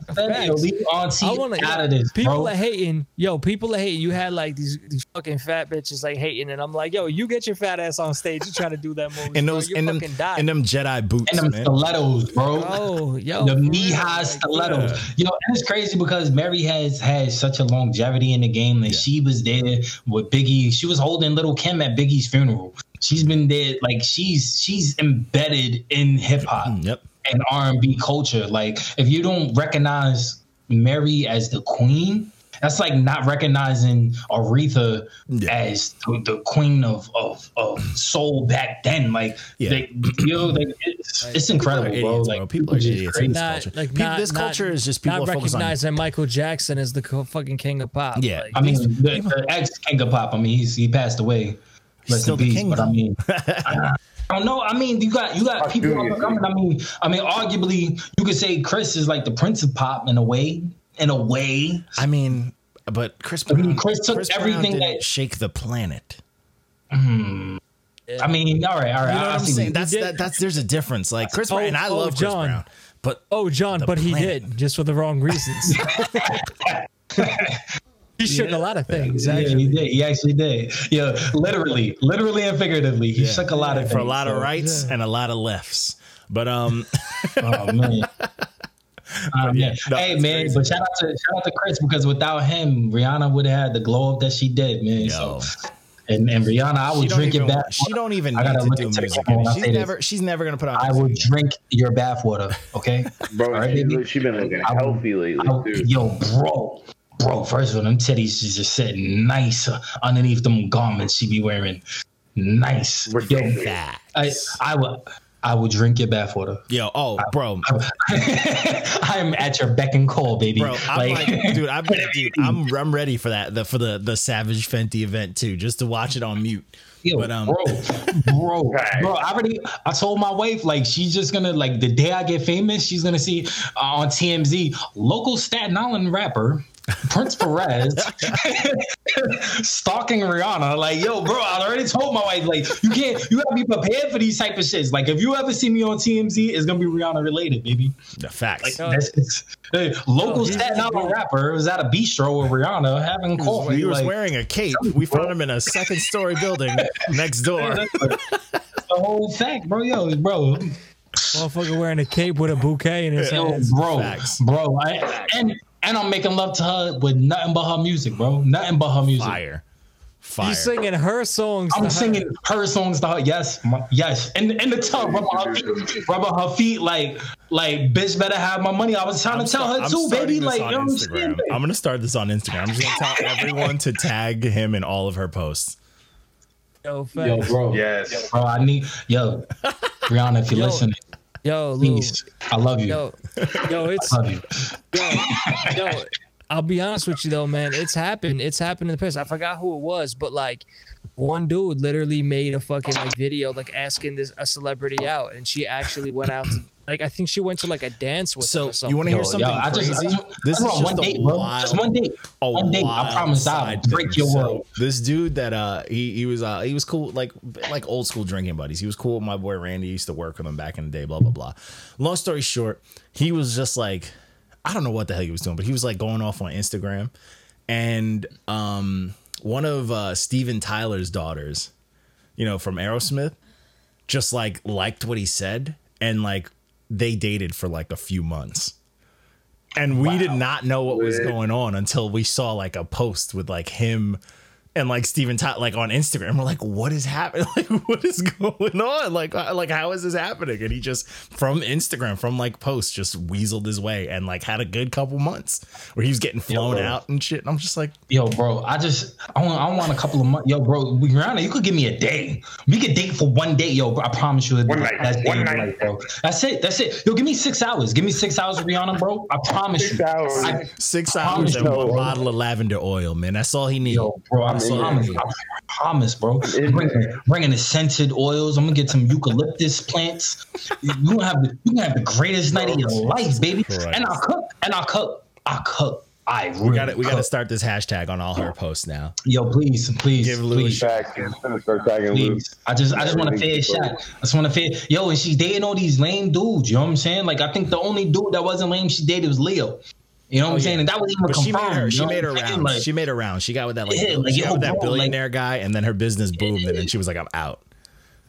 leave auntie I wanna, out of this. People bro. are hating. Yo, people are hating. You had like these, these fucking fat bitches like hating, and I'm like, yo, you get your fat ass on stage. You try to do that movie. And those, bro, and them, die. and them Jedi boots, and them man. stilettos, bro. Oh, yo, the knee high stilettos. Yeah. You know, and it's crazy because Mary has had such a longevity in the game that yeah. she was there. With Biggie, she was holding Little Kim at Biggie's funeral. She's been there, like she's she's embedded in hip hop yep. and R and B culture. Like if you don't recognize Mary as the queen, that's like not recognizing Aretha yeah. as the, the queen of, of of soul back then. Like yeah. they, you know, they, it's, like, it's incredible, people idiots, bro. Like people are idiots in this not, culture. Like, people, not, this culture not, is just people not recognizing Michael Jackson as the co- fucking king of pop. Yeah, like, I mean the, the ex king of pop. I mean he's, he passed away. He's still the king, but I mean. I, I don't know. I mean, you got you got people coming. I mean, I mean, arguably, you could say Chris is like the prince of pop in a way. In a way, I mean, but Chris Brown, I mean, Chris took Chris everything Brown that shake the planet. Mm. Yeah. I mean, all right, all right. You know what I'm saying? That's that, that's there's a difference. Like Chris oh, Brown, and I oh, love Chris John. Brown, but oh, John, but planet. he did just for the wrong reasons. He shook yeah. a lot of things. Actually. Yeah, he did. He actually did. Yeah, literally, literally, and figuratively, he yeah. shook a lot yeah. of for things, a lot so. of rights yeah. and a lot of lefts. But um, oh man. Um, yeah. no, hey man, crazy. but shout out to shout out to Chris because without him, Rihanna would have had the glow up that she did, man. Yo. So, and, and Rihanna, I will drink even, your bath. She don't even need to do music. She's never, she's never gonna put out. I will drink your bath water, okay, bro. Right, she's she been looking I, healthy lately, I, I, yo, bro. Bro, first of all, them titties she's just sitting nice underneath them garments she be wearing. Nice, yo, I I will. I will drink your bathwater. Yo, oh, bro. I, I, I'm at your beck and call, baby. Bro, I'm like, like, dude, I'm, dude, I'm, I'm ready for that, the, for the, the Savage Fenty event, too, just to watch it on mute. Yo, but, um, bro, bro, bro, I already, I told my wife, like, she's just gonna, like, the day I get famous, she's gonna see uh, on T M Z, local Staten Island rapper, Prince Perez stalking Rihanna. Like, yo, bro, I already told my wife, like, you can't, you gotta be prepared for these type of shits. Like, if you ever see me on T M Z, it's gonna be Rihanna related, baby. The facts. Like, that's, it's, hey, local Staten Island rapper was at a bistro with Rihanna having coffee. He was like, wearing a cape. We found him in a second story building next door. The whole fact, bro, yo, bro. Motherfucker wearing a cape with a bouquet in his hand. Bro, facts. bro, I, and. And I'm making love to her with nothing but her music, bro. Nothing but her music. Fire. Fire. You singing her songs I'm to her. singing her songs to her. Yes. My, yes. In, in the tub. Rubbing her feet. Rubbing her feet like, like, bitch better have my money. I was trying I'm to tell st- her I'm too, baby. Like, you know what I'm saying? I'm going to start this on Instagram. I'm just going to tell everyone to tag him in all of her posts. Yo, yo bro. Yes. Yo, bro, I need. Yo, Rihanna, if you're yo. listening. Yo, Lou, I love you. Yo, yo it's. I love you. Yo, yo, I'll be honest with you though, man. It's happened. It's happened in the past. I forgot who it was, but like, one dude literally made a fucking like video like asking this a celebrity out, and she actually went out to Like, I think she went to like a dance with so, her. So you want to hear something yo, I crazy? Just, I just, this is on, just one date, bro. Just one date. One date. I promise I'll break your world. So, this dude that uh he he was uh he was cool like like old school drinking buddies. He was cool with my boy Randy. He used to work with him back in the day. Blah blah blah. Long story short, he was just like, I don't know what the hell he was doing, but he was like going off on Instagram, and um one of uh, Steven Tyler's daughters, you know, from Aerosmith, just like liked what he said, and like they dated for like a few months, and we wow. did not know what was going on until we saw like a post with like him and like Steven Tyler like on Instagram. We're like, what is happening? Like, what is going on? Like, like how is this happening? And he just from Instagram, from like posts, just weaseled his way and like had a good couple months where he was getting flown yo, out and shit. And I'm just like, yo, bro, I just I want I want a couple of months. Yo, bro, Rihanna, you could give me a day. We could date for one day, yo. Bro, I promise you, one night, that's one night, life, bro. That's it. That's it. Yo, give me six hours. Give me six hours, Rihanna, bro. I promise six you. Hours. I, six I hours and one bottle of lavender oil, man. That's all he needs, yo, bro. I'm I promise, I promise, bro. Bringing, bringing the scented oils. I'm gonna get some eucalyptus plants. You gonna have the, you gonna have the greatest night of your life, baby. Christ. And I'll cook. And I'll cook. I'll cook. I really we got it. We got to start this hashtag on all her posts now. Yo, please, please, give please. please. I just, I just want a fair shot. I just want a fair. Yo, and she's dating all these lame dudes. You know what I'm saying? Like, I think the only dude that wasn't lame she dated was Leo. You know what oh, I'm saying? Yeah. And that was even but confirmed. She made her, she made her round. Like, she made her round. She got with that like, yeah, like, she got yo, with that bro, billionaire like, guy, and then her business boomed, yeah, and then she was like, "I'm out."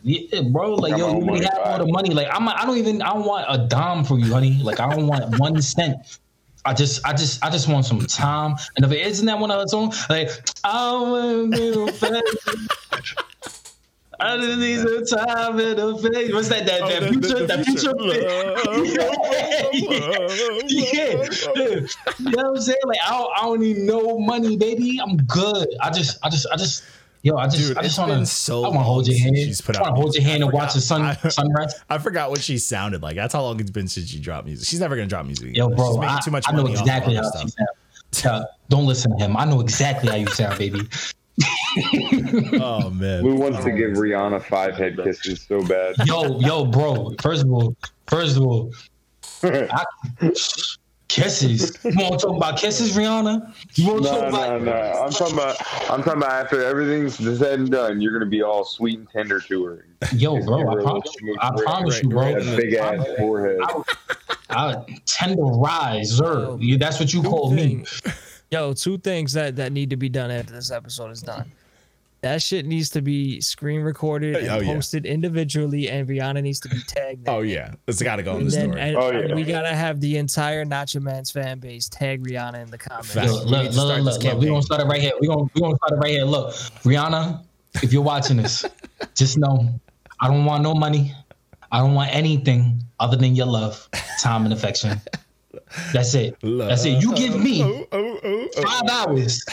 Yeah, bro. Like, yo, you really have all the money. Like, I'm. I don't even. I don't want a dime from you, honey. Like, I don't want one cent. I just, I just, I just want some time. And if it isn't that one other song, like, I want to. I just need some time in the face. What's that? That, that oh, future, that future. Yeah, you know what I'm saying? Like I don't, I don't need no money, baby. I'm good. I just, I just, I just. Yo, I just, dude, I just want to so hold your hand. She's put I want to hold your hand I and forgot, watch the sun I, sunrise. I forgot what she sounded like. That's how long it's been since she dropped music. She's never gonna drop music. Yo, bro, she's making I, too much I money know exactly how she sounds. Don't listen to him. I know exactly how you sound, baby. Oh man, we wants to give Rihanna five head kisses so bad. Yo, yo, bro. First of all, first of all, I, kisses. You want to talk about kisses, Rihanna? You want to no, talk no, about? No, no, I'm talking about. I'm talking about after everything's said and done, you're gonna be all sweet and tender to her. Yo, bro, I promise you, I promise you, bro. Big ass forehead. I tenderizer. You. That's what you call me. Yo, two things that, that need to be done after this episode is done. That shit needs to be screen recorded and oh, posted yeah. individually, and Rihanna needs to be tagged. Oh, yeah. It's got to go in the story. And, oh, yeah. We got to have the entire Nacho Man's fan base tag Rihanna in the comments. Yo, look, look, look, look, look. We're going to start it right here. We're going to start it right here. Look, Rihanna, if you're watching this, just know I don't want no money. I don't want anything other than your love, time, and affection. That's it. Love. That's it. You give me oh, oh, oh, oh. five hours.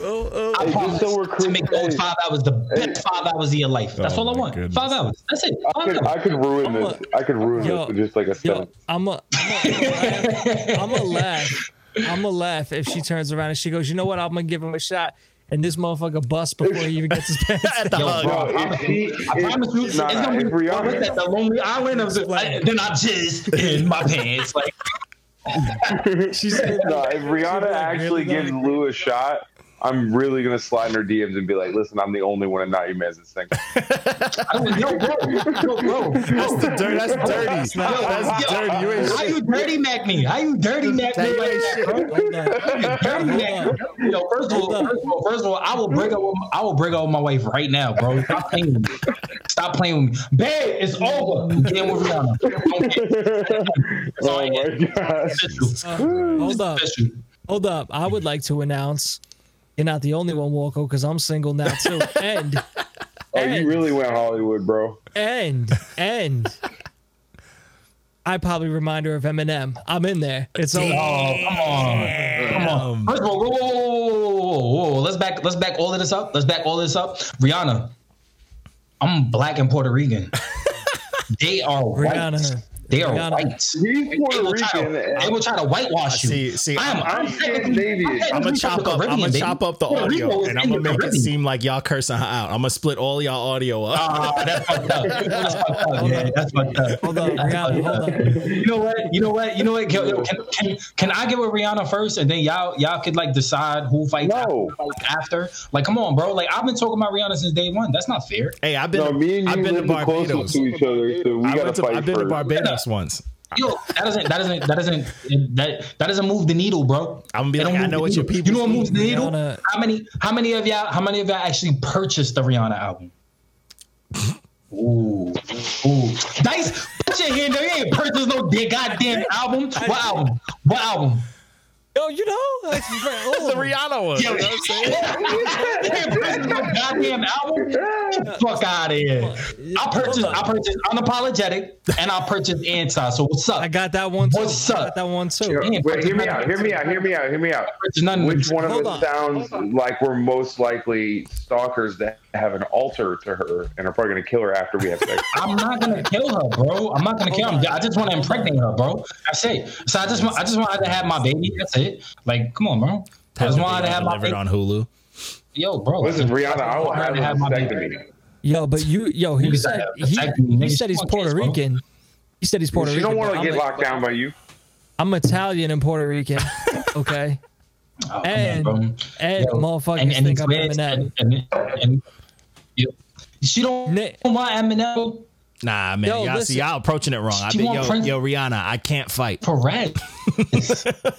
Oh, oh. I promise to make those five hours the best five hours of your life. That's oh all I want. Goodness. Five hours. That's it. I could, I could ruin I'm this. A, I could ruin yo, this with just like a yo, I'm a. I'm a laugh. I'm a laugh if she turns around and she goes, you know what? I'm gonna give him a shot. And this motherfucker busts before he even gets his pants at the hug. Bro, I promise you, it's gonna be the Lonely Island of then I jizzed in my pants like. She's no, if Rihanna she's actually really gives like, Lou a shot, I'm really gonna slide in her D Ms and be like, "Listen, I'm the only one in not your man's this thing." Yo, bro, yo, bro, that's the dirty. That's dirty. No, that's yo, dirty. You ain't how shit. You dirty Mac me? How you dirty Mac me? Like shit. Like that. Dirty Mac. Yo, first of all, first of all, first of all, I will break up. With, I will break up with my wife right now, bro. Stop playing with me. Stop playing with me. Babe, it's over. I'm getting with Rihanna. Okay. That's all I get. Uh, hold up. Hold up. I would like to announce. You're not the only one, Walko, because I'm single now too. And oh, and, you really went Hollywood, bro. And and I probably remind her of Eminem. I'm in there. It's over. Oh, come on, come on. First of all, whoa, whoa, whoa, whoa, whoa. Let's back, let's back all of this up. Let's back all of this up. Rihanna, I'm black and Puerto Rican. They are white. Rihanna. They are Rihanna. white. He's Puerto Rican. I will try to whitewash you. See, see, I'm, I'm, I'm, I'm gonna chop up. I'm gonna chop up the audio, and I'm gonna make it seem like y'all cursing her out. I'm gonna split all y'all audio up. Uh, that's fucked up. That's fucked up. Yeah, that's fucked up. Hold on, hold on. You know what? You know what? You know what? Can, can, can I get with Rihanna first, and then y'all y'all could like decide who fights no. after? Like, come on, bro. Like, I've been talking about Rihanna since day one. That's not fair. Hey, I've been. No, me and you I've been to Barbados. To each other, so we I gotta to, fight I've been first. to Barbados once. Yo, that doesn't that doesn't that doesn't that that doesn't move the needle, bro. I'm gonna be like, I know what your people. You know what moves the needle? Rihanna. How many how many of y'all how many of y'all actually purchased the Rihanna album? Ooh, ooh, Dice, put your hand there. You ain't purchased no goddamn album. What album? What album? Yo, you know, that's the Rihanna one. Yo, you know what I'm saying? Goddamn album. Get the fuck out of here. I purchased, I purchased Unapologetic, and I purchased Anti. So what's up? I got that one too. What's up? I got that one too. Yo, wait, hear me out. Hear me out. Hear me out. Hear me out. Which one of us sounds like we're most likely stalkers that have an altar to her and are probably gonna kill her after we have sex? I'm not gonna kill her, bro. I'm not gonna kill her. I just want to impregnate her, bro. That's it. So I just, I just wanted to have my baby. That's it. Like, come on, bro. I just wanted to have my favorite on Hulu. Yo, bro. Listen, Rihanna, I will have, have my baby. Yo, but you, yo, he said he, he said he's Puerto Rican. He said he's Puerto Rican. You don't want to get locked down by you. I'm Italian and Puerto Rican. Okay. Oh, and on, and yo, motherfuckers and, and think I'm Eminem. And, and, and, yo, she don't want Eminem. Nah, man, yo, y'all listen, see, y'all approaching it wrong. I mean, yo, prince- yo, Rihanna, I can't fight. Correct.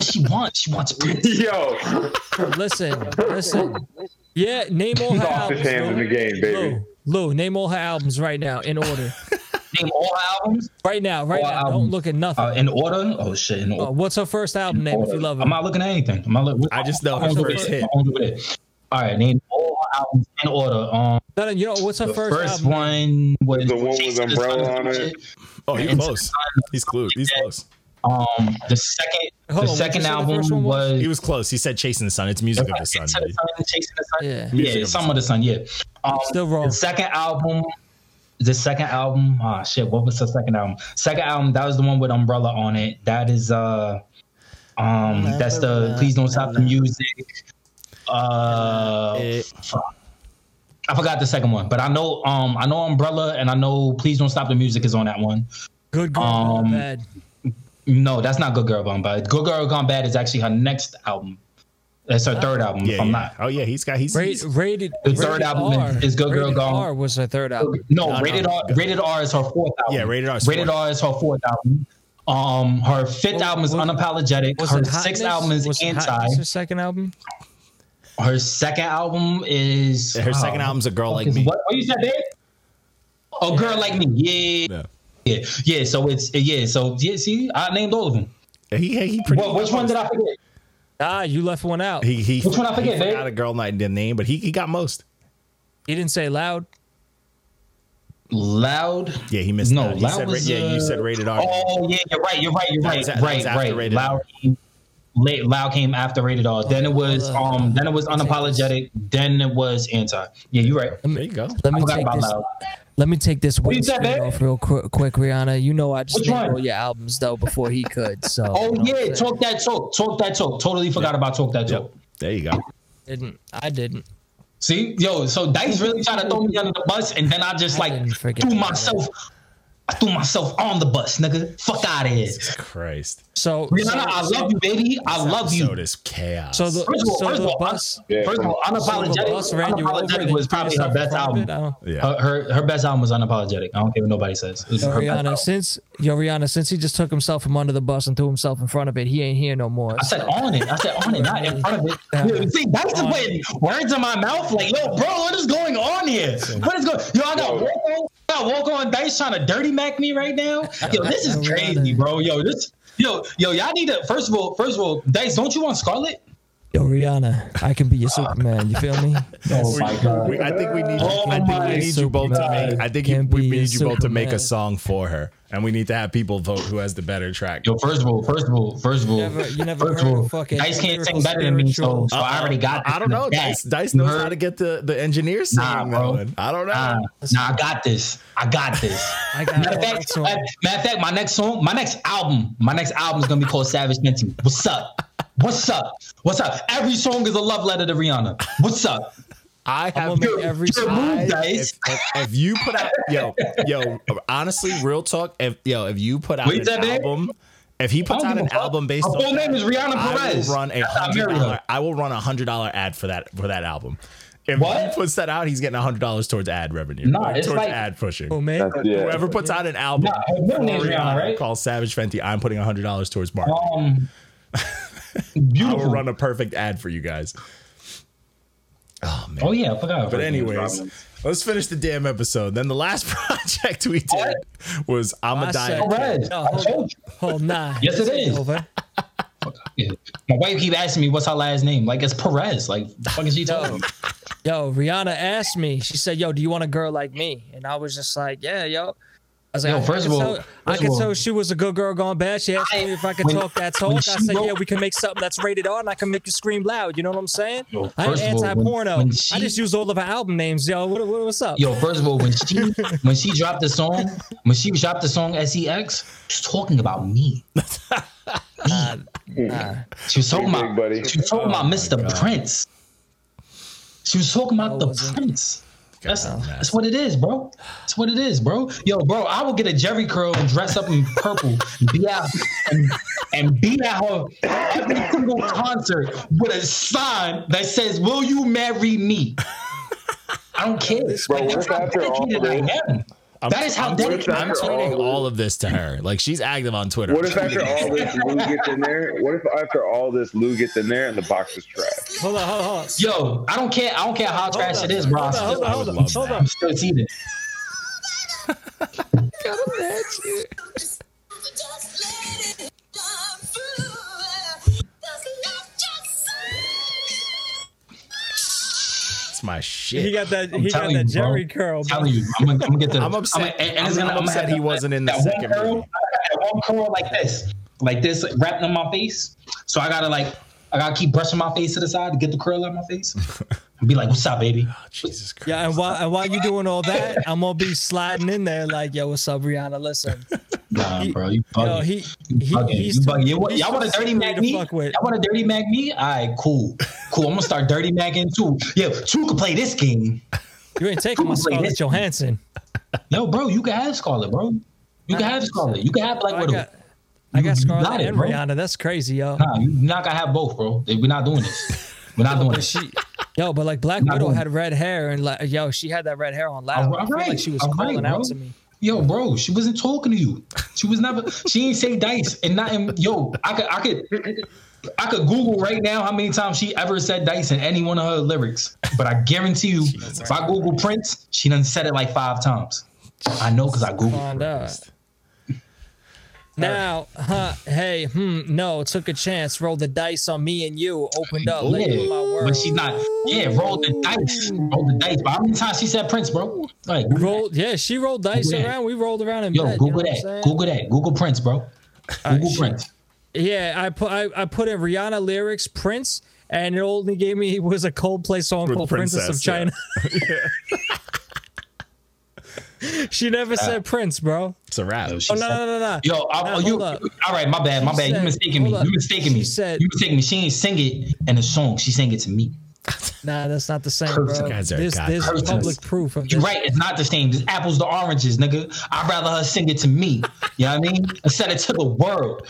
she wants, she wants Prince. Yo, listen, listen. Yeah, name all her She's albums. Off his hands in the game, baby. Lou, Lou, name all her albums right now in order. Name all her albums right now, right all now. Albums. Don't look at nothing. Uh, in order? Oh shit! In order. Uh, what's her first album in name? Order. If you love it, I'm not looking at anything. I'm not looking. I just know her first hit. All right, name all her albums in order. Um. No, no, you know what's her the first, first album? One was the one with Umbrella on it. Oh, he's close. He's close. He's close. Um, the second, Hold the on, second album the was, was he was close. He said "Chasing the Sun." It's music of the sun. Chasing the sun. Yeah, music yeah, of some of the sun. Yeah, um, still wrong. The second album, the second album. Ah, shit. What was the second album? Second album. That was the one with Umbrella on it. That is uh, um, never that's the never Please Don't Stop never. the Music. Uh, it, fuck. I forgot the second one, but I know um I know Umbrella and I know Please Don't Stop the Music is on that one. Good Girl um, Gone Bad. No, that's not Good Girl Gone Bad. Good Girl Gone Bad is actually her next album. That's her third album. Yeah, if I'm yeah. not. Oh yeah, he's got he's, Ra- he's rated. The rated third album R. is Good Girl rated Gone. R was her third album. No, no Rated no, R. Good. Rated R is her fourth album. Yeah, Rated R. Is rated R is her fourth album. Um, her fifth what, album is what, Unapologetic. Her sixth hotness? album is was Anti. Her second album. Her second album is... Her second um, album's A Girl Like Me. What, what you said, babe? A yeah. Girl Like Me. Yeah. yeah. Yeah. Yeah, so it's... Yeah, so... Yeah, see? I named all of them. Yeah, he, he pretty well, which one did I forget? Ah, you left one out. He, he, which one I forget, he babe? He A Girl Like Me name, but he, he got most. He didn't say Loud. Loud? Yeah, he missed no, that. Loud said, was... Ra- uh, yeah, you said Rated R. Oh, yeah, you're right, you're right, you're right. That was, right, that was right. Loud... R. Late Loud came after Rated R. Then it was um. Then it was Unapologetic. Then it was Anti. Yeah, you're right. There you go. Let me I take this. Loud. Let me take this one off real quick, quick, Rihanna. You know I just named all your albums though before he could. So. Oh you know yeah, talk that talk, talk that talk. Totally forgot yeah. about talk that talk. Yep. There you go. Didn't I didn't. See yo, so Dice really tried to throw me under the bus, and then I just I like threw myself. That. I threw myself on the bus, nigga. Fuck out of here. Jesus Christ. So, Rihanna, so, I love you, baby. I love you. So does chaos. So the, first of all, so first the all, bus, yeah. first of all, Unapologetic. So Unapologetic was probably her best album. Yeah. Her, her her best album was Unapologetic. I don't care what nobody says. Yo, Rihanna, since yo, Rihanna, since he just took himself from under the bus and threw himself in front of it, he ain't here no more. I so. said on it. I said on it, not in front of it. Yeah. See, that's the way words in my mouth. Like, yo, bro, what is going on here? What is going? Yo, I got walk on, walk on Dice trying to dirty Mac me right now. Yo, this is crazy, bro. Yo, this, yo, yo, y'all need to. First of all, first of all, Dice, don't you want Scarlet? Yo, Rihanna, I can be your Superman. You feel me? Oh my God. We, I think we need. Oh I think we need you both to make. I think you, we need you both to make a song for her, and we need to have people vote who has the better track. Yo, first of all, first of all, first of all, you never, you never first heard of fucking. Dice can't sing better than me, so, so uh, I already got. This I don't know. Dice, Dice knows how to get the the engineer singing. Nah, bro. I don't know. Nah, nah, I got this. I got this. I got matter of fact, matter of fact, my next song, my next album, my next album is gonna be called Savage Mentee. What's up? What's up? What's up? Every song is a love letter to Rihanna. What's up? I have made every song. If, if, if you put out, yo, yo, honestly, real talk. If yo, if you put out Wait, an album, man? If he puts out an album based on, her full name is Rihanna Perez. I will run a hundred dollar. I will run a hundred dollar ad for that for that album. If what? he puts that out, he's getting one hundred dollars towards ad revenue. No, nah, like, it's towards like, ad pushing. Oh, man. Yeah. Whoever puts out an album nah, Rihanna, right? called Savage Fenty, I'm putting one hundred dollars towards marketing. Um, beautiful. I will run a perfect ad for you guys. Oh, man. Oh, yeah. I forgot. But anyways, let's finish the damn episode. Then the last project we did what? was I'ma Die. Oh, nah. Yes, it is. Over. Yeah. My wife keep asking me what's her last name. Like it's Perez. Like the fuck is she talking? Yo, Rihanna asked me. She said, "Yo, do you want a girl like me?" And I was just like, "Yeah, yo." I was like, yo, first of all, I could tell she was a good girl gone bad. She asked me if I could talk that talk. I said, yeah, we can make something that's rated R and I can make you scream loud. You know what I'm saying? Yo, I'm anti-porno. When, when she, I just used all of her album names, yo. What, what, what's up? Yo, first of all, when she when she dropped the song, when she dropped the song S E X, she's talking about me. me. Nah. She was talking hey, about she was talking oh, about Mister God. Prince. She was talking about oh, the Prince. That's, that's what it is, bro. That's what it is, bro. Yo, bro, I will get a Jerry curl and dress up in purple and be out and, and be at her every single concert with a sign that says, "Will you marry me?" I don't care. Bro, like, that's how dedicated I am. I'm, that is how dedicated I am. I'm tweeting all of this to her. Like, she's active on Twitter. What if after all this, Lou gets in there? What if after all this, Lou gets in there and the box is trash? Hold on, hold on, hold on. Yo, I don't care. I don't care how hold trash on, it is, bro. Hold on, hold on, hold on. I'm still eating it. Got a match. My shit. He got that. I'm he got that Jerry you, curl. I'm telling you, I'm gonna, I'm gonna get the. I'm upset. I'm, and it's I'm gonna, upset I'm he wasn't in the second curl, movie. I got one curl like this, like this, like, wrapped on my face. So I gotta like, I gotta keep brushing my face to the side to get the curl out of my face. And be like, "What's up, baby?" Oh, Jesus Christ. Yeah, and while and while you doing all that, I'm gonna be sliding in there like, "Yo, what's up, Rihanna? Listen." Nah, bro, you bugging. Yo, he, he, you bugging. He's, you bugging. Y'all, he's y'all want a dirty mag me? Y'all want a dirty mag me? All right, cool. Cool, I'm going to start dirty magging too. Yo, two can play this game. You ain't taking my Scarlett Johansson. Yo, bro, you can have Scarlett, bro. You can I have Scarlett. You can have Black Widow. I got Scarlett and Rihanna. That's crazy, yo. Nah, you're not going to have both, bro. We're not doing this. We're not yo, doing this. She, yo, but like Black Widow had red hair, and like, yo, she had that red hair on loud. Right, I feel like she was calling right, out bro. to me. Yo, bro, she wasn't talking to you. She was never. She ain't say Dice and not. In, yo, I could, I could, I could Google right now how many times she ever said Dice in any one of her lyrics. But I guarantee you, Jesus if I Google Prince, she done said it like five times. I know because I Googled. Now, huh, hey, hmm, no, took a chance, rolled the dice on me and you, opened up, yeah, my world. But she's not, yeah, rolled the dice, rolled the dice. But how many times she said Prince, bro? Like, rolled, yeah, she rolled dice Google around, that. we rolled around in Yo, bed, Google you know that, Google that, Google Prince, bro. All Google right, Prince. Yeah, I put, I, I put in Rihanna lyrics, Prince, and it only gave me, it was a Coldplay song With called Princess, Princess of China. Yeah. She never uh, said Prince, bro. It's a rap. Oh, no, no, no, no, no. Yo, nah, you, all right, my bad, my she bad. Said, you mistaken me. You mistaken me. Said, you mistaken me. She ain't sing it in a song. She sang it to me. Nah, that's not the same, Curtis, bro. Guys are this, this is public proof of this. You're right. It's not the same. It's apples to oranges, nigga. I'd rather her sing it to me. You know what I mean? Instead of to the world.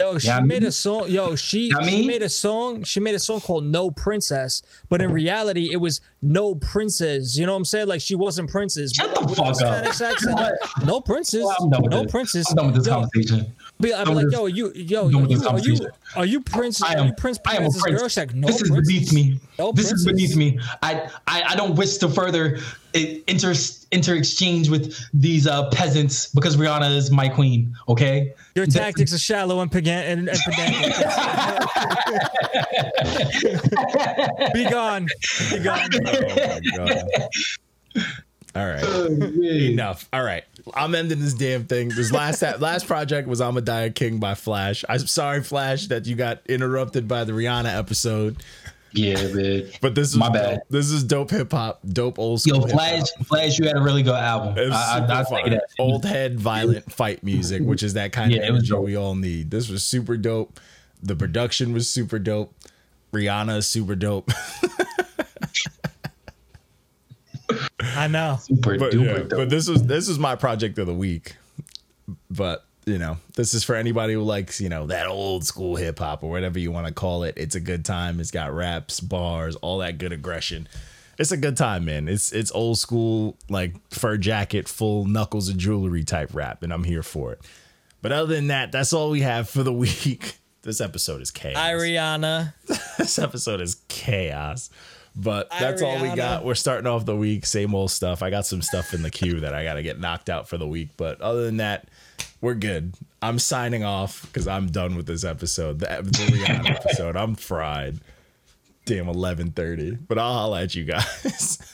Yo, she you know made mean? a song. Yo, she, you know she mean? made a song. She made a song called "No Princess," but in reality, it was "No Princess." You know what I'm saying? Like she wasn't princess. Shut the fuck up. Accent, no princess. Well, no princess. I'm done with this conversation. be, I'd be like, yo, you, yo, yo you, are you, are you Prince? I am. Are you Prince? I am a Prince. Girl? She's like, no, this is princess. Beneath me. No, this princess. Is beneath me. I, I, I don't wish to further inter inter exchange with these uh, peasants because Rihanna is my queen. Okay. Your this tactics is- are shallow and pedantic. And Be gone. Be gone. Oh my god. All right. Oh, enough. All right. I'm ending this damn thing. This last that last project was I'm a Dire King by Flash. I'm sorry, Flash, that you got interrupted by the Rihanna episode. Yeah, man. But this is my bad. Dope. This is dope hip hop, dope old school. Yo, Flash, hip-hop. Flash, you had a really good album. It was I, super I, I fun. That. Old head, violent fight music, which is that kind yeah, of energy we all need. This was super dope. The production was super dope. Rihanna is super dope. I know, super but, duper yeah, dope. But this was this is my project of the week. But you know, this is for anybody who likes you know that old school hip hop or whatever you want to call it. It's a good time. It's got raps, bars, all that good aggression. It's a good time, man. It's it's old school like fur jacket, full knuckles and jewelry type rap, and I'm here for it. But other than that, that's all we have for the week. This episode is chaos. Hi, Rihanna. This episode is chaos. But that's all we got. We're starting off the week, same old stuff. I got some stuff in the queue that I got to get knocked out for the week. But other than that, we're good. I'm signing off because I'm done with this episode. The, the Rihanna episode. I'm fried. Damn, eleven thirty. But I'll holler at you guys.